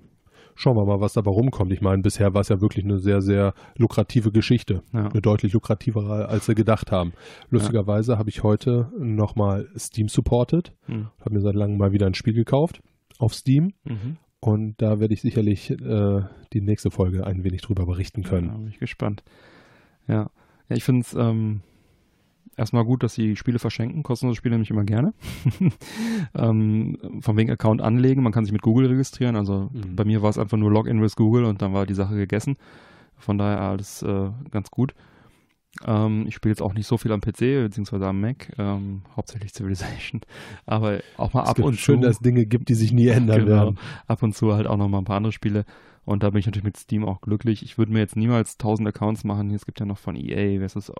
schauen wir mal, was dabei rumkommt. Ich meine, bisher war es ja wirklich eine sehr, sehr lukrative Geschichte. Ja. Eine deutlich lukrativere, als wir gedacht haben. Lustigerweise ja. habe ich heute nochmal Steam supported. Mhm. Habe mir seit langem mal wieder ein Spiel gekauft auf Steam. Mhm. Und da werde ich sicherlich äh, die nächste Folge ein wenig drüber berichten können. Ja, bin ich gespannt. Ja, ja ich finde es ähm, erstmal gut, dass sie Spiele verschenken. Kostenlose Spiele nämlich immer gerne. ähm, von wegen Account anlegen. Man kann sich mit Google registrieren. Also mhm. bei mir war es einfach nur Login with Google und dann war die Sache gegessen. Von daher alles äh, ganz gut. Ähm, ich spiele jetzt auch nicht so viel am P C, beziehungsweise am Mac, ähm, hauptsächlich Civilization, aber auch mal es ab und zu. Schön, dass es Dinge gibt, die sich nie ändern genau. werden. Ab und zu halt auch noch mal ein paar andere Spiele und da bin ich natürlich mit Steam auch glücklich. Ich würde mir jetzt niemals tausend Accounts machen, es gibt ja noch von E A versus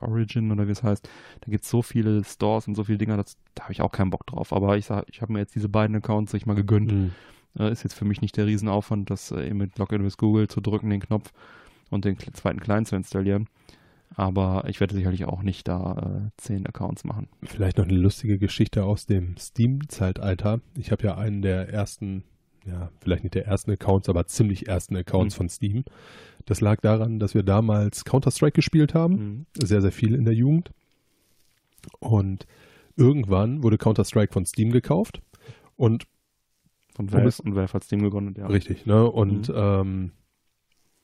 Origin oder wie es heißt, da gibt es so viele Stores und so viele Dinger, das, da habe ich auch keinen Bock drauf, aber ich sag, ich habe mir jetzt diese beiden Accounts ich mal gegönnt. Mhm. Äh, ist jetzt für mich nicht der Riesenaufwand, das äh, eben mit Login with Google zu drücken, den Knopf und den zweiten Client zu installieren. Aber ich werde sicherlich auch nicht da äh, zehn Accounts machen. Vielleicht noch eine lustige Geschichte aus dem Steam-Zeitalter. Ich habe ja einen der ersten, ja, vielleicht nicht der ersten Accounts, aber ziemlich ersten Accounts mhm. von Steam. Das lag daran, dass wir damals Counter-Strike gespielt haben. Mhm. Sehr, sehr viel in der Jugend. Und irgendwann wurde Counter-Strike von Steam gekauft. Und von Valve, und Valve hat Steam gegründet, ja. Richtig, ne? Und mhm. ähm,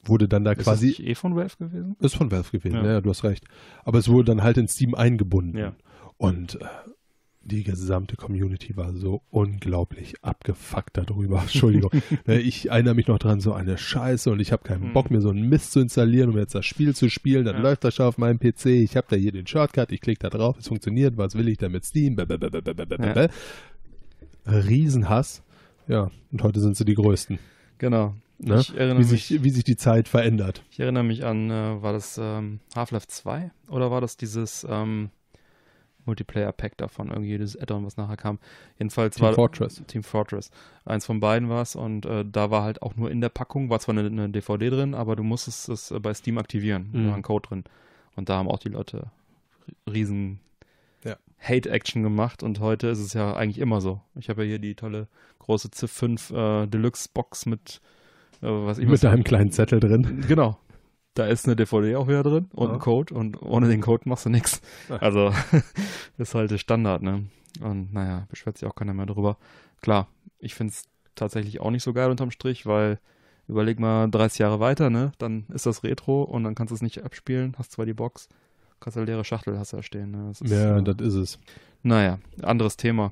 wurde dann da ist quasi... Ist das nicht eh von Valve gewesen? Ist von Valve gewesen, ja. ja, du hast recht. Aber es wurde dann halt in Steam eingebunden. Ja. Und äh, die gesamte Community war so unglaublich abgefuckt darüber. Entschuldigung. Ich erinnere mich noch dran, so eine Scheiße und ich habe keinen mhm. Bock, mir so einen Mist zu installieren, um jetzt das Spiel zu spielen. Dann ja. läuft das schon auf meinem P C. Ich habe da hier den Shortcut, ich klicke da drauf, es funktioniert, was will ich denn mit Steam? Ja. Riesenhass. Ja, und heute sind sie die Größten. Genau. Ne? Ich erinnere wie, mich, sich, wie sich die Zeit verändert. Ich erinnere mich an, äh, war das ähm, Half-Life zwei oder war das dieses ähm, Multiplayer-Pack davon, irgendwie dieses Add-on, was nachher kam? Jedenfalls Team war Fortress. Team Fortress. Eins von beiden war es und äh, da war halt auch nur in der Packung, war zwar eine, eine D V D drin, aber du musstest es äh, bei Steam aktivieren, mhm. da war ein Code drin. Und da haben auch die Leute riesen ja. Hate-Action gemacht und heute ist es ja eigentlich immer so. Ich habe ja hier die tolle große C fünf äh, Deluxe-Box mit Was ich mit deinem kleinen Zettel drin. Genau. Da ist eine D V D auch wieder drin und ja. ein Code und ohne den Code machst du nichts. Also ist halt der Standard, ne? Und naja, beschwert sich auch keiner mehr drüber. Klar, ich finde es tatsächlich auch nicht so geil unterm Strich, weil überleg mal dreißig Jahre weiter, ne? Dann ist das Retro und dann kannst du es nicht abspielen, hast zwar die Box, kannst eine leere Schachtel hast da stehen. Ne? Das ist, ja, äh, das ist es. Naja, anderes Thema.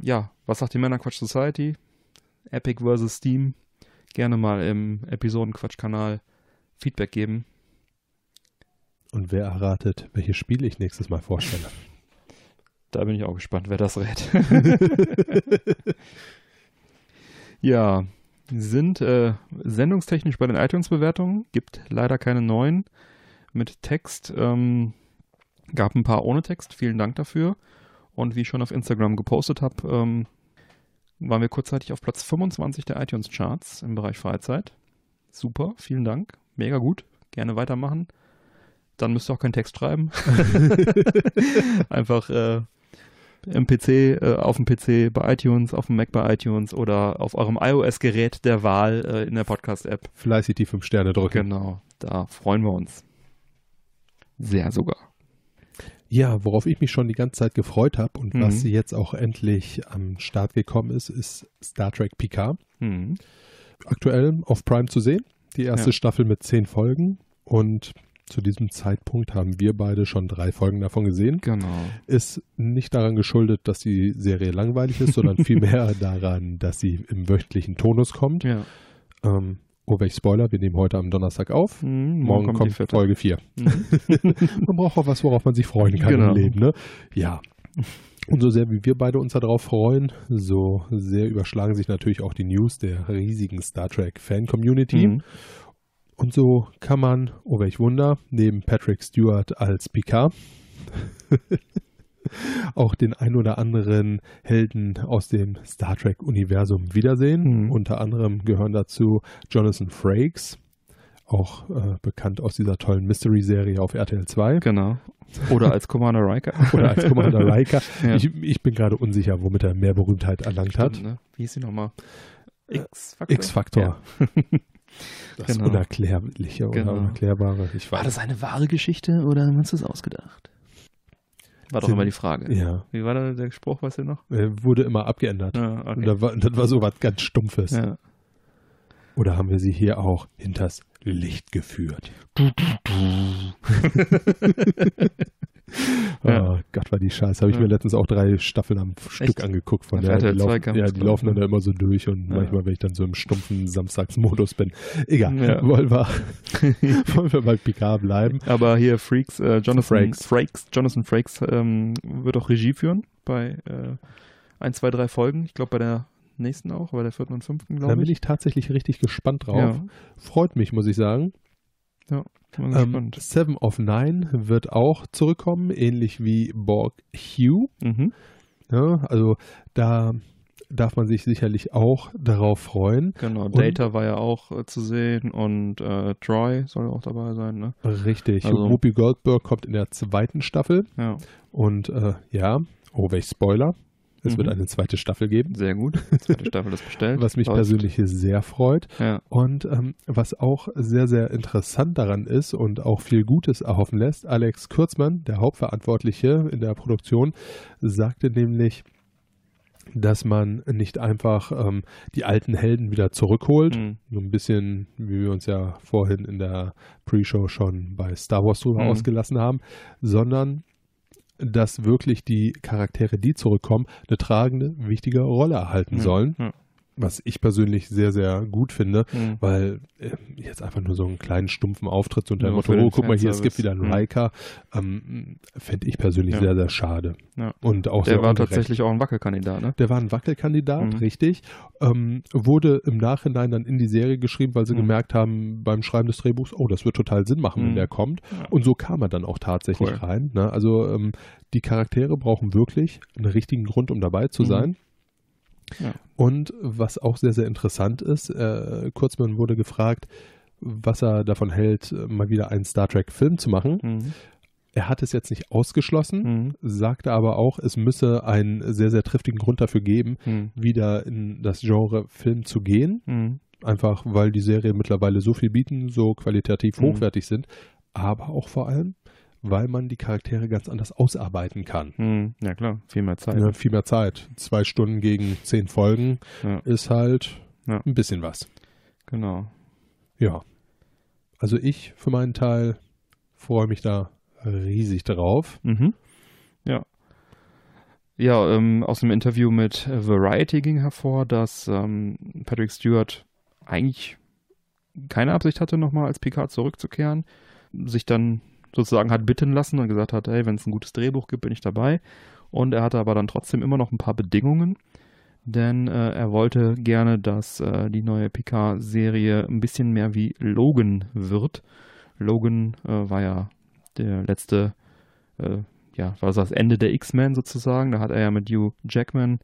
Ja, was sagt die Männerquatsch Society? Epic versus Steam. Gerne mal im Episodenquatsch-Kanal Feedback geben. Und wer erratet, welches Spiel ich nächstes Mal vorstelle? Da bin ich auch gespannt, wer das rät. Ja, sind äh, sendungstechnisch bei den iTunes-Bewertungen, gibt leider keine neuen mit Text. Ähm, gab ein paar ohne Text, vielen Dank dafür. Und wie ich schon auf Instagram gepostet habe, ähm, waren wir kurzzeitig auf Platz fünfundzwanzig der iTunes-Charts im Bereich Freizeit. Super, vielen Dank. Mega gut. Gerne weitermachen. Dann müsst ihr auch keinen Text schreiben. Einfach äh, im P C, äh, auf dem P C bei iTunes, auf dem Mac bei iTunes oder auf eurem iOS-Gerät der Wahl äh, in der Podcast-App. Fleißig die fünf Sterne drücken. Genau, da freuen wir uns. Sehr sogar. Ja, worauf ich mich schon die ganze Zeit gefreut habe und mhm. was jetzt auch endlich am Start gekommen ist, ist Star Trek Picard. Mhm. Aktuell auf Prime zu sehen. Die erste ja. Staffel mit zehn Folgen und zu diesem Zeitpunkt haben wir beide schon drei Folgen davon gesehen. Genau. Ist nicht daran geschuldet, dass die Serie langweilig ist, sondern vielmehr daran, dass sie im wöchentlichen Tonus kommt. Ja. Ähm, Oh, welch Spoiler, wir nehmen heute am Donnerstag auf. Mhm, morgen kommt, kommt Folge vier. Mhm. Man braucht auch was, worauf man sich freuen kann genau. im Leben. Ne? Ja. Und so sehr, wie wir beide uns darauf freuen, so sehr überschlagen sich natürlich auch die News der riesigen Star Trek-Fan-Community. Mhm. Und so kann man, oh, welch Wunder, neben Patrick Stewart als Picard auch den ein oder anderen Helden aus dem Star Trek-Universum wiedersehen. Mhm. Unter anderem gehören dazu Jonathan Frakes, auch äh, bekannt aus dieser tollen Mystery-Serie auf R T L zwei. Genau. Oder als Commander Riker. Oder als Commander Riker. Ja. ich, ich bin gerade unsicher, womit er mehr Berühmtheit erlangt Stimmt, hat. Ne? Wie hieß sie nochmal? X-Faktor. X-Faktor. Ja. Das genau. Unerklärliche genau. oder Unerklärbare. Ich weiß. War das eine wahre Geschichte oder hast du es ausgedacht? War doch immer die Frage. Ja. Wie war da der Spruch, weißt du noch? Wurde immer abgeändert. Ah, okay. Und das war, das war so was ganz Stumpfes. Ja. Oder haben wir sie hier auch hinters Licht geführt? Du, du, du. Ja. Oh Gott, war die Scheiße. Habe ich ja. mir letztens auch drei Staffeln am Stück Echt? angeguckt. Von der, die laufen, ja, die laufen dann da immer so durch und ja. manchmal, wenn ich dann so im stumpfen Samstagsmodus bin. Egal, ja. wollen, wir, wollen wir bei Picard bleiben. Aber hier Freaks, äh, Jonathan Frakes, Frakes, Jonathan Frakes ähm, wird auch Regie führen bei äh, ein, zwei, drei Folgen. Ich glaube, bei der nächsten auch, bei der vierten und fünften, glaube ich. Da bin ich tatsächlich richtig gespannt drauf. Ja. Freut mich, muss ich sagen. Ja, ähm, Seven of Nine wird auch zurückkommen, ähnlich wie Borg Hugh. Mhm. Ja, also da darf man sich sicherlich auch darauf freuen. Genau, und Data war ja auch äh, zu sehen und äh, Troy soll auch dabei sein, ne? Richtig, also, Whoopi Goldberg kommt in der zweiten Staffel. Ja. Und äh, ja, oh, welch Spoiler. Es mhm. wird eine zweite Staffel geben. Sehr gut. Zweite Staffel ist bestellt. Was mich Laut. persönlich sehr freut. Ja. Und ähm, was auch sehr, sehr interessant daran ist und auch viel Gutes erhoffen lässt, Alex Kürzmann, der Hauptverantwortliche in der Produktion, sagte nämlich, dass man nicht einfach ähm, die alten Helden wieder zurückholt. Mhm. So ein bisschen, wie wir uns ja vorhin in der Pre-Show schon bei Star Wars drüber mhm. ausgelassen haben, sondern dass wirklich die Charaktere, die zurückkommen, eine tragende, wichtige Rolle erhalten mhm. sollen. Mhm. Was ich persönlich sehr, sehr gut finde, mhm. weil äh, jetzt einfach nur so einen kleinen, stumpfen Auftritt unter dem Motto, oh, guck mal hier, es gibt wieder einen mhm. Riker, ähm, fände ich persönlich ja. sehr, sehr schade. Ja. Und auch der war ungerecht. Tatsächlich auch ein Wackelkandidat, ne? Der war ein Wackelkandidat, mhm. richtig. Ähm, wurde im Nachhinein dann in die Serie geschrieben, weil sie mhm. gemerkt haben beim Schreiben des Drehbuchs, oh, das wird total Sinn machen, mhm. wenn der kommt. Ja. Und so kam er dann auch tatsächlich cool. rein. Ne? Also ähm, die Charaktere brauchen wirklich einen richtigen Grund, um dabei zu mhm. sein. Ja. Und was auch sehr, sehr interessant ist, äh, Kurzmann wurde gefragt, was er davon hält, mal wieder einen Star Trek-Film zu machen. Mhm. Er hat es jetzt nicht ausgeschlossen, mhm. sagte aber auch, es müsse einen sehr, sehr triftigen Grund dafür geben, mhm. wieder in das Genre Film zu gehen. Mhm. Einfach, weil die Serien mittlerweile so viel bieten, so qualitativ mhm. hochwertig sind, aber auch vor allem, weil man die Charaktere ganz anders ausarbeiten kann. Hm, ja klar, viel mehr Zeit. Ja, viel mehr Zeit. Zwei Stunden gegen zehn Folgen ja. ist halt ja. ein bisschen was. Genau. Ja. Also ich für meinen Teil freue mich da riesig drauf. Mhm. Ja. Ja, ähm, aus dem Interview mit Variety ging hervor, dass ähm, Patrick Stewart eigentlich keine Absicht hatte, nochmal als Picard zurückzukehren, sich dann sozusagen hat bitten lassen und gesagt hat, hey, wenn es ein gutes Drehbuch gibt, bin ich dabei. Und er hatte aber dann trotzdem immer noch ein paar Bedingungen, denn äh, er wollte gerne, dass äh, die neue Picard-Serie ein bisschen mehr wie Logan wird. Logan äh, war ja der letzte, äh, ja, war das Ende der X-Men sozusagen. Da hat er ja mit Hugh Jackman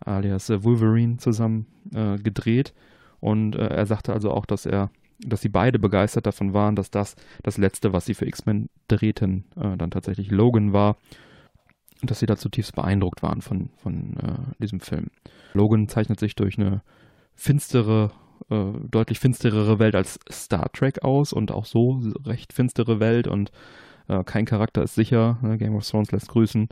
alias äh, Wolverine zusammen äh, gedreht und äh, er sagte also auch, dass er dass sie beide begeistert davon waren, dass das das Letzte, was sie für X-Men drehten, äh, dann tatsächlich Logan war. Und dass sie da zutiefst beeindruckt waren von, von äh, diesem Film. Logan zeichnet sich durch eine finstere, äh, deutlich finsterere Welt als Star Trek aus und auch so recht finstere Welt und äh, kein Charakter ist sicher. Ne? Game of Thrones lässt grüßen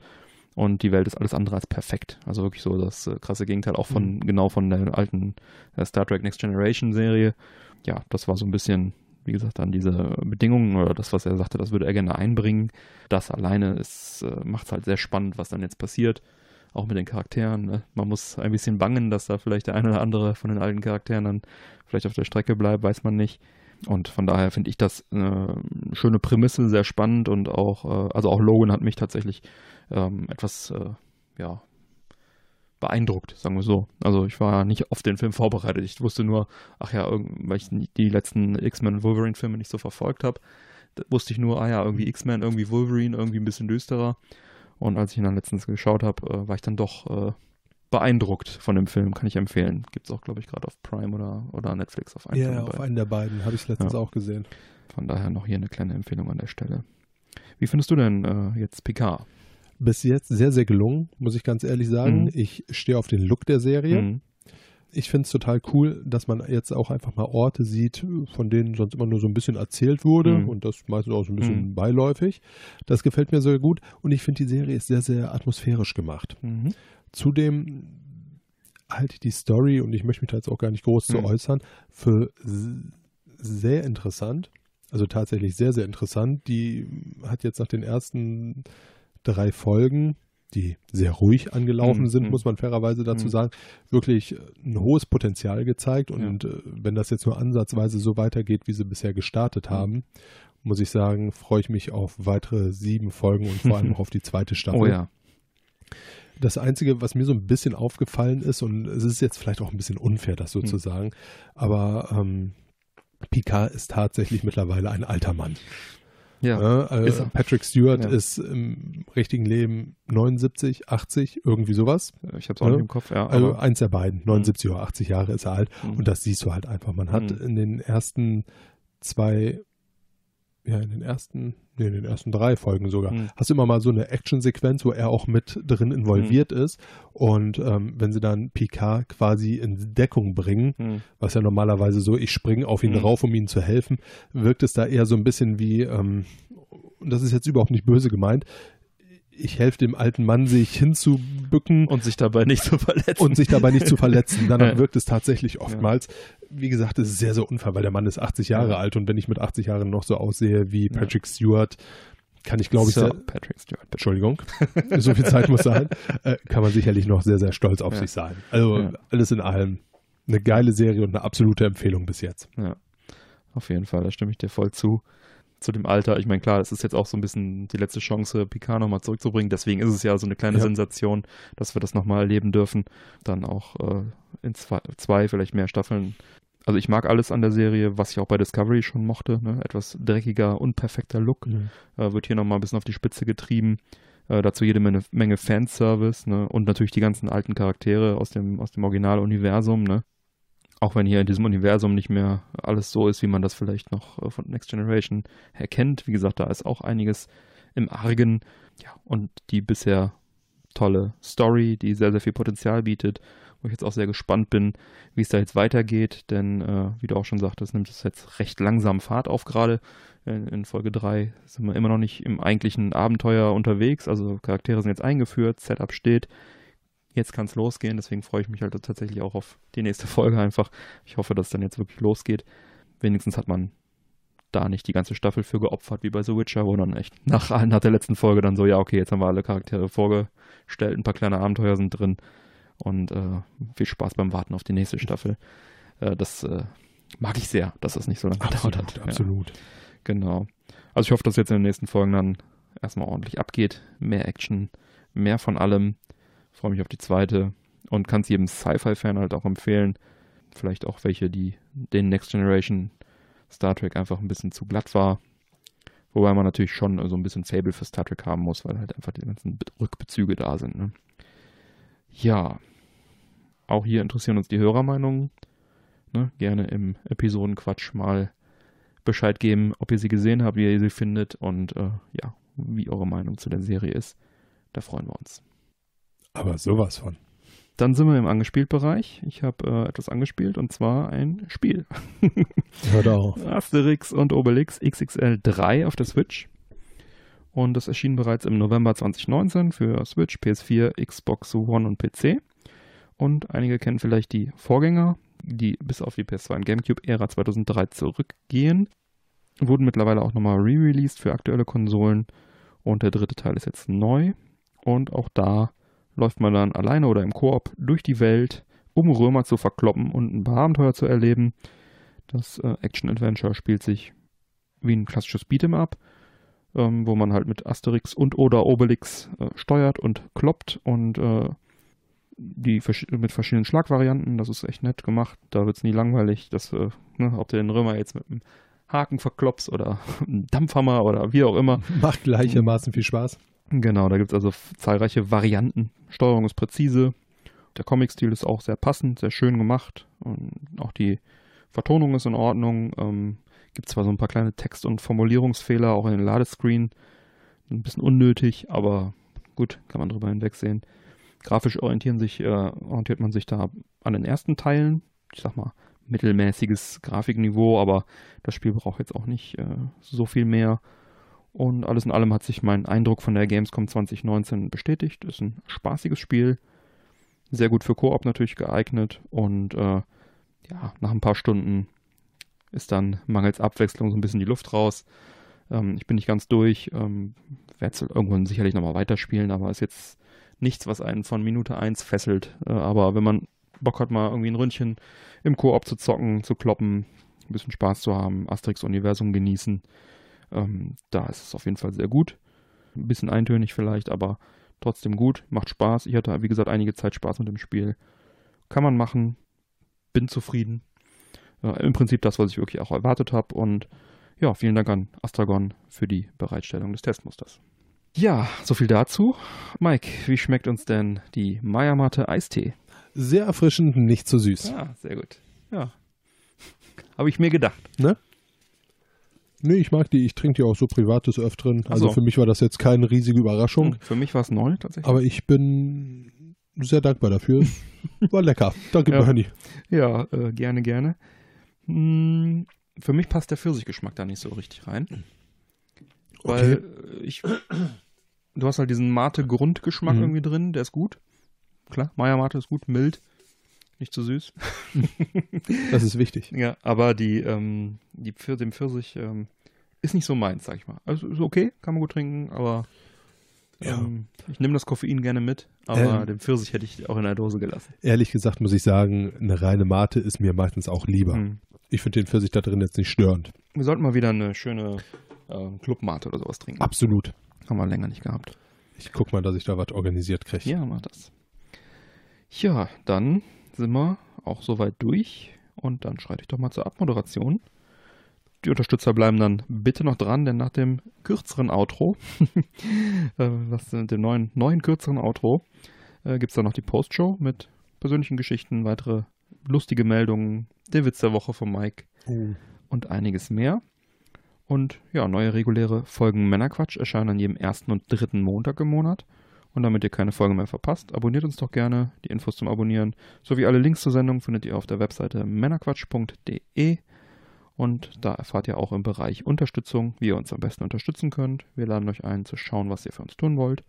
und die Welt ist alles andere als perfekt. Also wirklich so das äh, krasse Gegenteil auch von, mhm. genau von der alten äh, Star Trek Next Generation Serie. Ja, das war so ein bisschen, wie gesagt, dann diese Bedingungen oder das, was er sagte, das würde er gerne einbringen. Das alleine äh, macht es halt sehr spannend, was dann jetzt passiert, auch mit den Charakteren. Ne? Man muss ein bisschen bangen, dass da vielleicht der eine oder andere von den alten Charakteren dann vielleicht auf der Strecke bleibt, weiß man nicht. Und von daher finde ich das eine schöne Prämisse, sehr spannend und auch, äh, also auch Logan hat mich tatsächlich ähm, etwas, äh, ja, beeindruckt, sagen wir so. Also ich war nicht auf den Film vorbereitet. Ich wusste nur, ach ja, weil ich die letzten X-Men-Wolverine-Filme nicht so verfolgt habe, wusste ich nur, ah ja, irgendwie X-Men, irgendwie Wolverine, irgendwie ein bisschen düsterer. Und als ich ihn dann letztens geschaut habe, war ich dann doch äh, beeindruckt von dem Film. Kann ich empfehlen. Gibt es auch, glaube ich, gerade auf Prime oder, oder Netflix auf einen Ja, auf einen der beiden. Habe ich letztens ja. auch gesehen. Von daher noch hier eine kleine Empfehlung an der Stelle. Wie findest du denn äh, jetzt Picard? Bis jetzt sehr, sehr gelungen, muss ich ganz ehrlich sagen. Mhm. Ich stehe auf den Look der Serie. Mhm. Ich finde es total cool, dass man jetzt auch einfach mal Orte sieht, von denen sonst immer nur so ein bisschen erzählt wurde mhm. und das meistens auch so ein bisschen mhm. beiläufig. Das gefällt mir sehr gut und ich finde, die Serie ist sehr, sehr atmosphärisch gemacht. Mhm. Zudem halte ich die Story, und ich möchte mich da jetzt auch gar nicht groß mhm. zu äußern, für sehr interessant. also tatsächlich sehr, sehr interessant. Die hat jetzt nach den ersten drei Folgen, die sehr ruhig angelaufen sind, mhm. muss man fairerweise dazu mhm. sagen, wirklich ein hohes Potenzial gezeigt. Und ja. wenn das jetzt nur ansatzweise so weitergeht, wie sie bisher gestartet haben, muss ich sagen, freue ich mich auf weitere sieben Folgen und vor allem auch auf die zweite Staffel. Oh ja. Das Einzige, was mir so ein bisschen aufgefallen ist, und es ist jetzt vielleicht auch ein bisschen unfair, das so mhm. zu sagen, aber ähm, Picard ist tatsächlich mittlerweile ein alter Mann. Ja, äh, ist Patrick Stewart ja. ist im richtigen Leben neunundsiebzig, achtzig, irgendwie sowas. Ich hab's auch äh, nicht im Kopf, ja. Also eins der beiden, neunundsiebzig mhm. oder achtzig Jahre ist er alt. Mhm. Und das siehst du halt einfach. Man hat mhm. in den ersten zwei, ja, in den ersten, nee, in den ersten drei Folgen sogar, mhm. hast du immer mal so eine Action-Sequenz, wo er auch mit drin involviert mhm. ist. Und ähm, wenn sie dann Picard quasi in Deckung bringen, mhm. was ja normalerweise so, ich springe auf ihn mhm. rauf, um ihnen zu helfen, wirkt es da eher so ein bisschen wie, ähm, und das ist jetzt überhaupt nicht böse gemeint, ich helfe dem alten Mann, sich hinzubücken. Und sich dabei nicht zu verletzen. Und sich dabei nicht zu verletzen. Danach wirkt es tatsächlich oftmals. Ja. Wie gesagt, es ist sehr, sehr unfair, weil der Mann ist achtzig Jahre ja. alt. Und wenn ich mit achtzig Jahren noch so aussehe wie Patrick ja. Stewart, kann ich, glaube ich, sehr, Patrick Stewart, Entschuldigung, so viel Zeit muss sein, äh, kann man sicherlich noch sehr, sehr stolz auf ja. sich sein. Also ja. alles in allem eine geile Serie und eine absolute Empfehlung bis jetzt. Ja, auf jeden Fall, da stimme ich dir voll zu. Zu dem Alter, ich meine, klar, das ist jetzt auch so ein bisschen die letzte Chance, Picard nochmal zurückzubringen, deswegen ist es ja so eine kleine ja. Sensation, dass wir das nochmal erleben dürfen, dann auch äh, in zwei, zwei, vielleicht mehr Staffeln. Also ich mag alles an der Serie, was ich auch bei Discovery schon mochte, ne? Etwas dreckiger, unperfekter Look, mhm. äh, wird hier nochmal ein bisschen auf die Spitze getrieben, äh, dazu jede Menge, Menge Fanservice, ne? Und natürlich die ganzen alten Charaktere aus dem, aus dem Originaluniversum, ne? Auch wenn hier in diesem Universum nicht mehr alles so ist, wie man das vielleicht noch von Next Generation erkennt. Wie gesagt, da ist auch einiges im Argen. Ja, und die bisher tolle Story, die sehr, sehr viel Potenzial bietet, wo ich jetzt auch sehr gespannt bin, wie es da jetzt weitergeht. Denn, äh, wie du auch schon sagtest, nimmt es jetzt recht langsam Fahrt auf gerade. In, in Folge drei sind wir immer noch nicht im eigentlichen Abenteuer unterwegs. Also Charaktere sind jetzt eingeführt, Setup steht. Jetzt kann es losgehen, deswegen freue ich mich halt tatsächlich auch auf die nächste Folge einfach. Ich hoffe, dass es dann jetzt wirklich losgeht. Wenigstens hat man da nicht die ganze Staffel für geopfert, wie bei The Witcher, wo dann echt nach, nach der letzten Folge dann so, ja okay, jetzt haben wir alle Charaktere vorgestellt, ein paar kleine Abenteuer sind drin und äh, viel Spaß beim Warten auf die nächste Staffel. Äh, das äh, mag ich sehr, dass das nicht so lange gedauert hat. Absolut, ja. Genau. Also ich hoffe, dass jetzt in den nächsten Folgen dann erstmal ordentlich abgeht. Mehr Action, mehr von allem. Freue mich auf die zweite und kann es jedem Sci-Fi-Fan halt auch empfehlen. Vielleicht auch welche, die den Next Generation Star Trek einfach ein bisschen zu glatt war. Wobei man natürlich schon so ein bisschen Fable für Star Trek haben muss, weil halt einfach die ganzen Rückbezüge da sind. Ne? Ja, auch hier interessieren uns die Hörermeinungen. Ne? Gerne im Episodenquatsch mal Bescheid geben, ob ihr sie gesehen habt, wie ihr sie findet und äh, ja, wie eure Meinung zu der Serie ist. Da freuen wir uns. Aber sowas von. Dann sind wir im Angespielt-Bereich. Ich habe äh, etwas angespielt und zwar ein Spiel. Hört auf. Asterix und Obelix X X L drei auf der Switch. Und das erschien bereits im November zwanzig neunzehn für Switch, P S vier, Xbox One und P C. Und einige kennen vielleicht die Vorgänger, die bis auf die P S zwei und Gamecube-Ära zweitausenddrei zurückgehen. Wurden mittlerweile auch nochmal re-released für aktuelle Konsolen. Und der dritte Teil ist jetzt neu. Und auch da läuft man dann alleine oder im Koop durch die Welt, um Römer zu verkloppen und ein paar Abenteuer zu erleben. Das äh, Action-Adventure spielt sich wie ein klassisches Beat'em Up, ähm, wo man halt mit Asterix und oder Obelix äh, steuert und kloppt und äh, die vers- mit verschiedenen Schlagvarianten. Das ist echt nett gemacht, da wird es nie langweilig, dass, äh, ne, ob du den Römer jetzt mit einem Haken verklopst oder einem Dampfhammer oder wie auch immer. Macht gleichermaßen viel Spaß. Genau, da gibt es also zahlreiche Varianten. Steuerung ist präzise. Der Comic-Stil ist auch sehr passend, sehr schön gemacht. Und auch die Vertonung ist in Ordnung. Ähm, gibt zwar so ein paar kleine Text- und Formulierungsfehler, auch in den Ladescreen. Ein bisschen unnötig, aber gut, kann man drüber hinwegsehen. Grafisch orientieren sich, äh, orientiert man sich da an den ersten Teilen. Ich sag mal, mittelmäßiges Grafikniveau, aber das Spiel braucht jetzt auch nicht äh, so viel mehr. Und alles in allem hat sich mein Eindruck von der Gamescom zwanzig neunzehn bestätigt. Ist ein spaßiges Spiel, sehr gut für Koop natürlich geeignet und äh, ja, nach ein paar Stunden ist dann mangels Abwechslung so ein bisschen die Luft raus. Ähm, ich bin nicht ganz durch, ähm, werde es irgendwann sicherlich nochmal weiterspielen, aber ist jetzt nichts, was einen von Minute eins fesselt. Äh, aber wenn man Bock hat, mal irgendwie ein Ründchen im Koop zu zocken, zu kloppen, ein bisschen Spaß zu haben, Asterix-Universum genießen, ähm, da ist es auf jeden Fall sehr gut. Ein bisschen eintönig vielleicht, aber trotzdem gut, macht Spaß. Ich hatte, wie gesagt, einige Zeit Spaß mit dem Spiel. Kann man machen, bin zufrieden. Äh, Im Prinzip das, was ich wirklich auch erwartet habe. Und ja, vielen Dank an Astragon für die Bereitstellung des Testmusters. Ja, soviel dazu. Mike, wie schmeckt uns denn die Maya-Mate Eistee? Sehr erfrischend, nicht zu süß. Ah, sehr gut. Ja, habe ich mir gedacht. Ne? Nee, ich mag die. Ich trinke die auch so privat des Öfteren. Also so. Für mich war das jetzt keine riesige Überraschung. Hm, für mich war es neu tatsächlich. Aber ich bin sehr dankbar dafür. War lecker. Danke, ja. Bernie. Ja, äh, gerne, gerne. Hm, für mich passt der Pfirsichgeschmack da nicht so richtig rein. Weil okay. ich... Du hast halt diesen Mate-Grundgeschmack mhm. irgendwie drin. Der ist gut. Klar, Maya-Mate ist gut, mild, nicht zu süß. Das ist wichtig. Ja, aber die, ähm, die Pfirsich, dem Pfirsich ähm, ist nicht so meins, sag ich mal. Also ist okay, kann man gut trinken, aber ähm, ja. ich nehme das Koffein gerne mit, aber ähm, den Pfirsich hätte ich auch in der Dose gelassen. Ehrlich gesagt muss ich sagen, eine reine Mate ist mir meistens auch lieber. Hm. Ich finde den Pfirsich da drin jetzt nicht störend. Wir sollten mal wieder eine schöne äh, Club-Mate oder sowas trinken. Absolut. Haben wir länger nicht gehabt. Ich guck mal, dass ich da was organisiert kriege. Ja, mach das. Ja, dann sind wir auch soweit durch und dann schreite ich doch mal zur Abmoderation. Die Unterstützer bleiben dann bitte noch dran, denn nach dem kürzeren Outro, was mit dem neuen, neuen kürzeren Outro, äh, gibt es dann noch die Postshow mit persönlichen Geschichten, weitere lustige Meldungen, der Witz der Woche von Mike oh. und einiges mehr. Und ja, neue reguläre Folgen Männerquatsch erscheinen an jedem ersten und dritten Montag im Monat. Und damit ihr keine Folge mehr verpasst, abonniert uns doch gerne. Die Infos zum Abonnieren sowie alle Links zur Sendung findet ihr auf der Webseite männerquatsch punkt de. Und da erfahrt ihr auch im Bereich Unterstützung, wie ihr uns am besten unterstützen könnt. Wir laden euch ein, zu schauen, was ihr für uns tun wollt.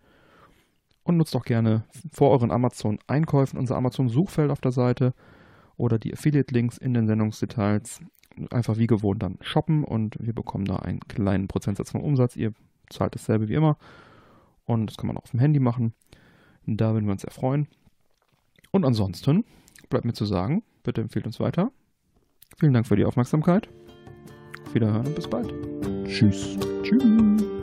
Und nutzt auch gerne vor euren Amazon-Einkäufen unser Amazon-Suchfeld auf der Seite oder die Affiliate-Links in den Sendungsdetails. Einfach wie gewohnt dann shoppen und wir bekommen da einen kleinen Prozentsatz vom Umsatz. Ihr zahlt dasselbe wie immer. Und das kann man auch auf dem Handy machen. Da würden wir uns sehr freuen. Und ansonsten bleibt mir zu sagen, bitte empfehlt uns weiter. Vielen Dank für die Aufmerksamkeit. Auf Wiederhören und bis bald. Tschüss. Tschüss.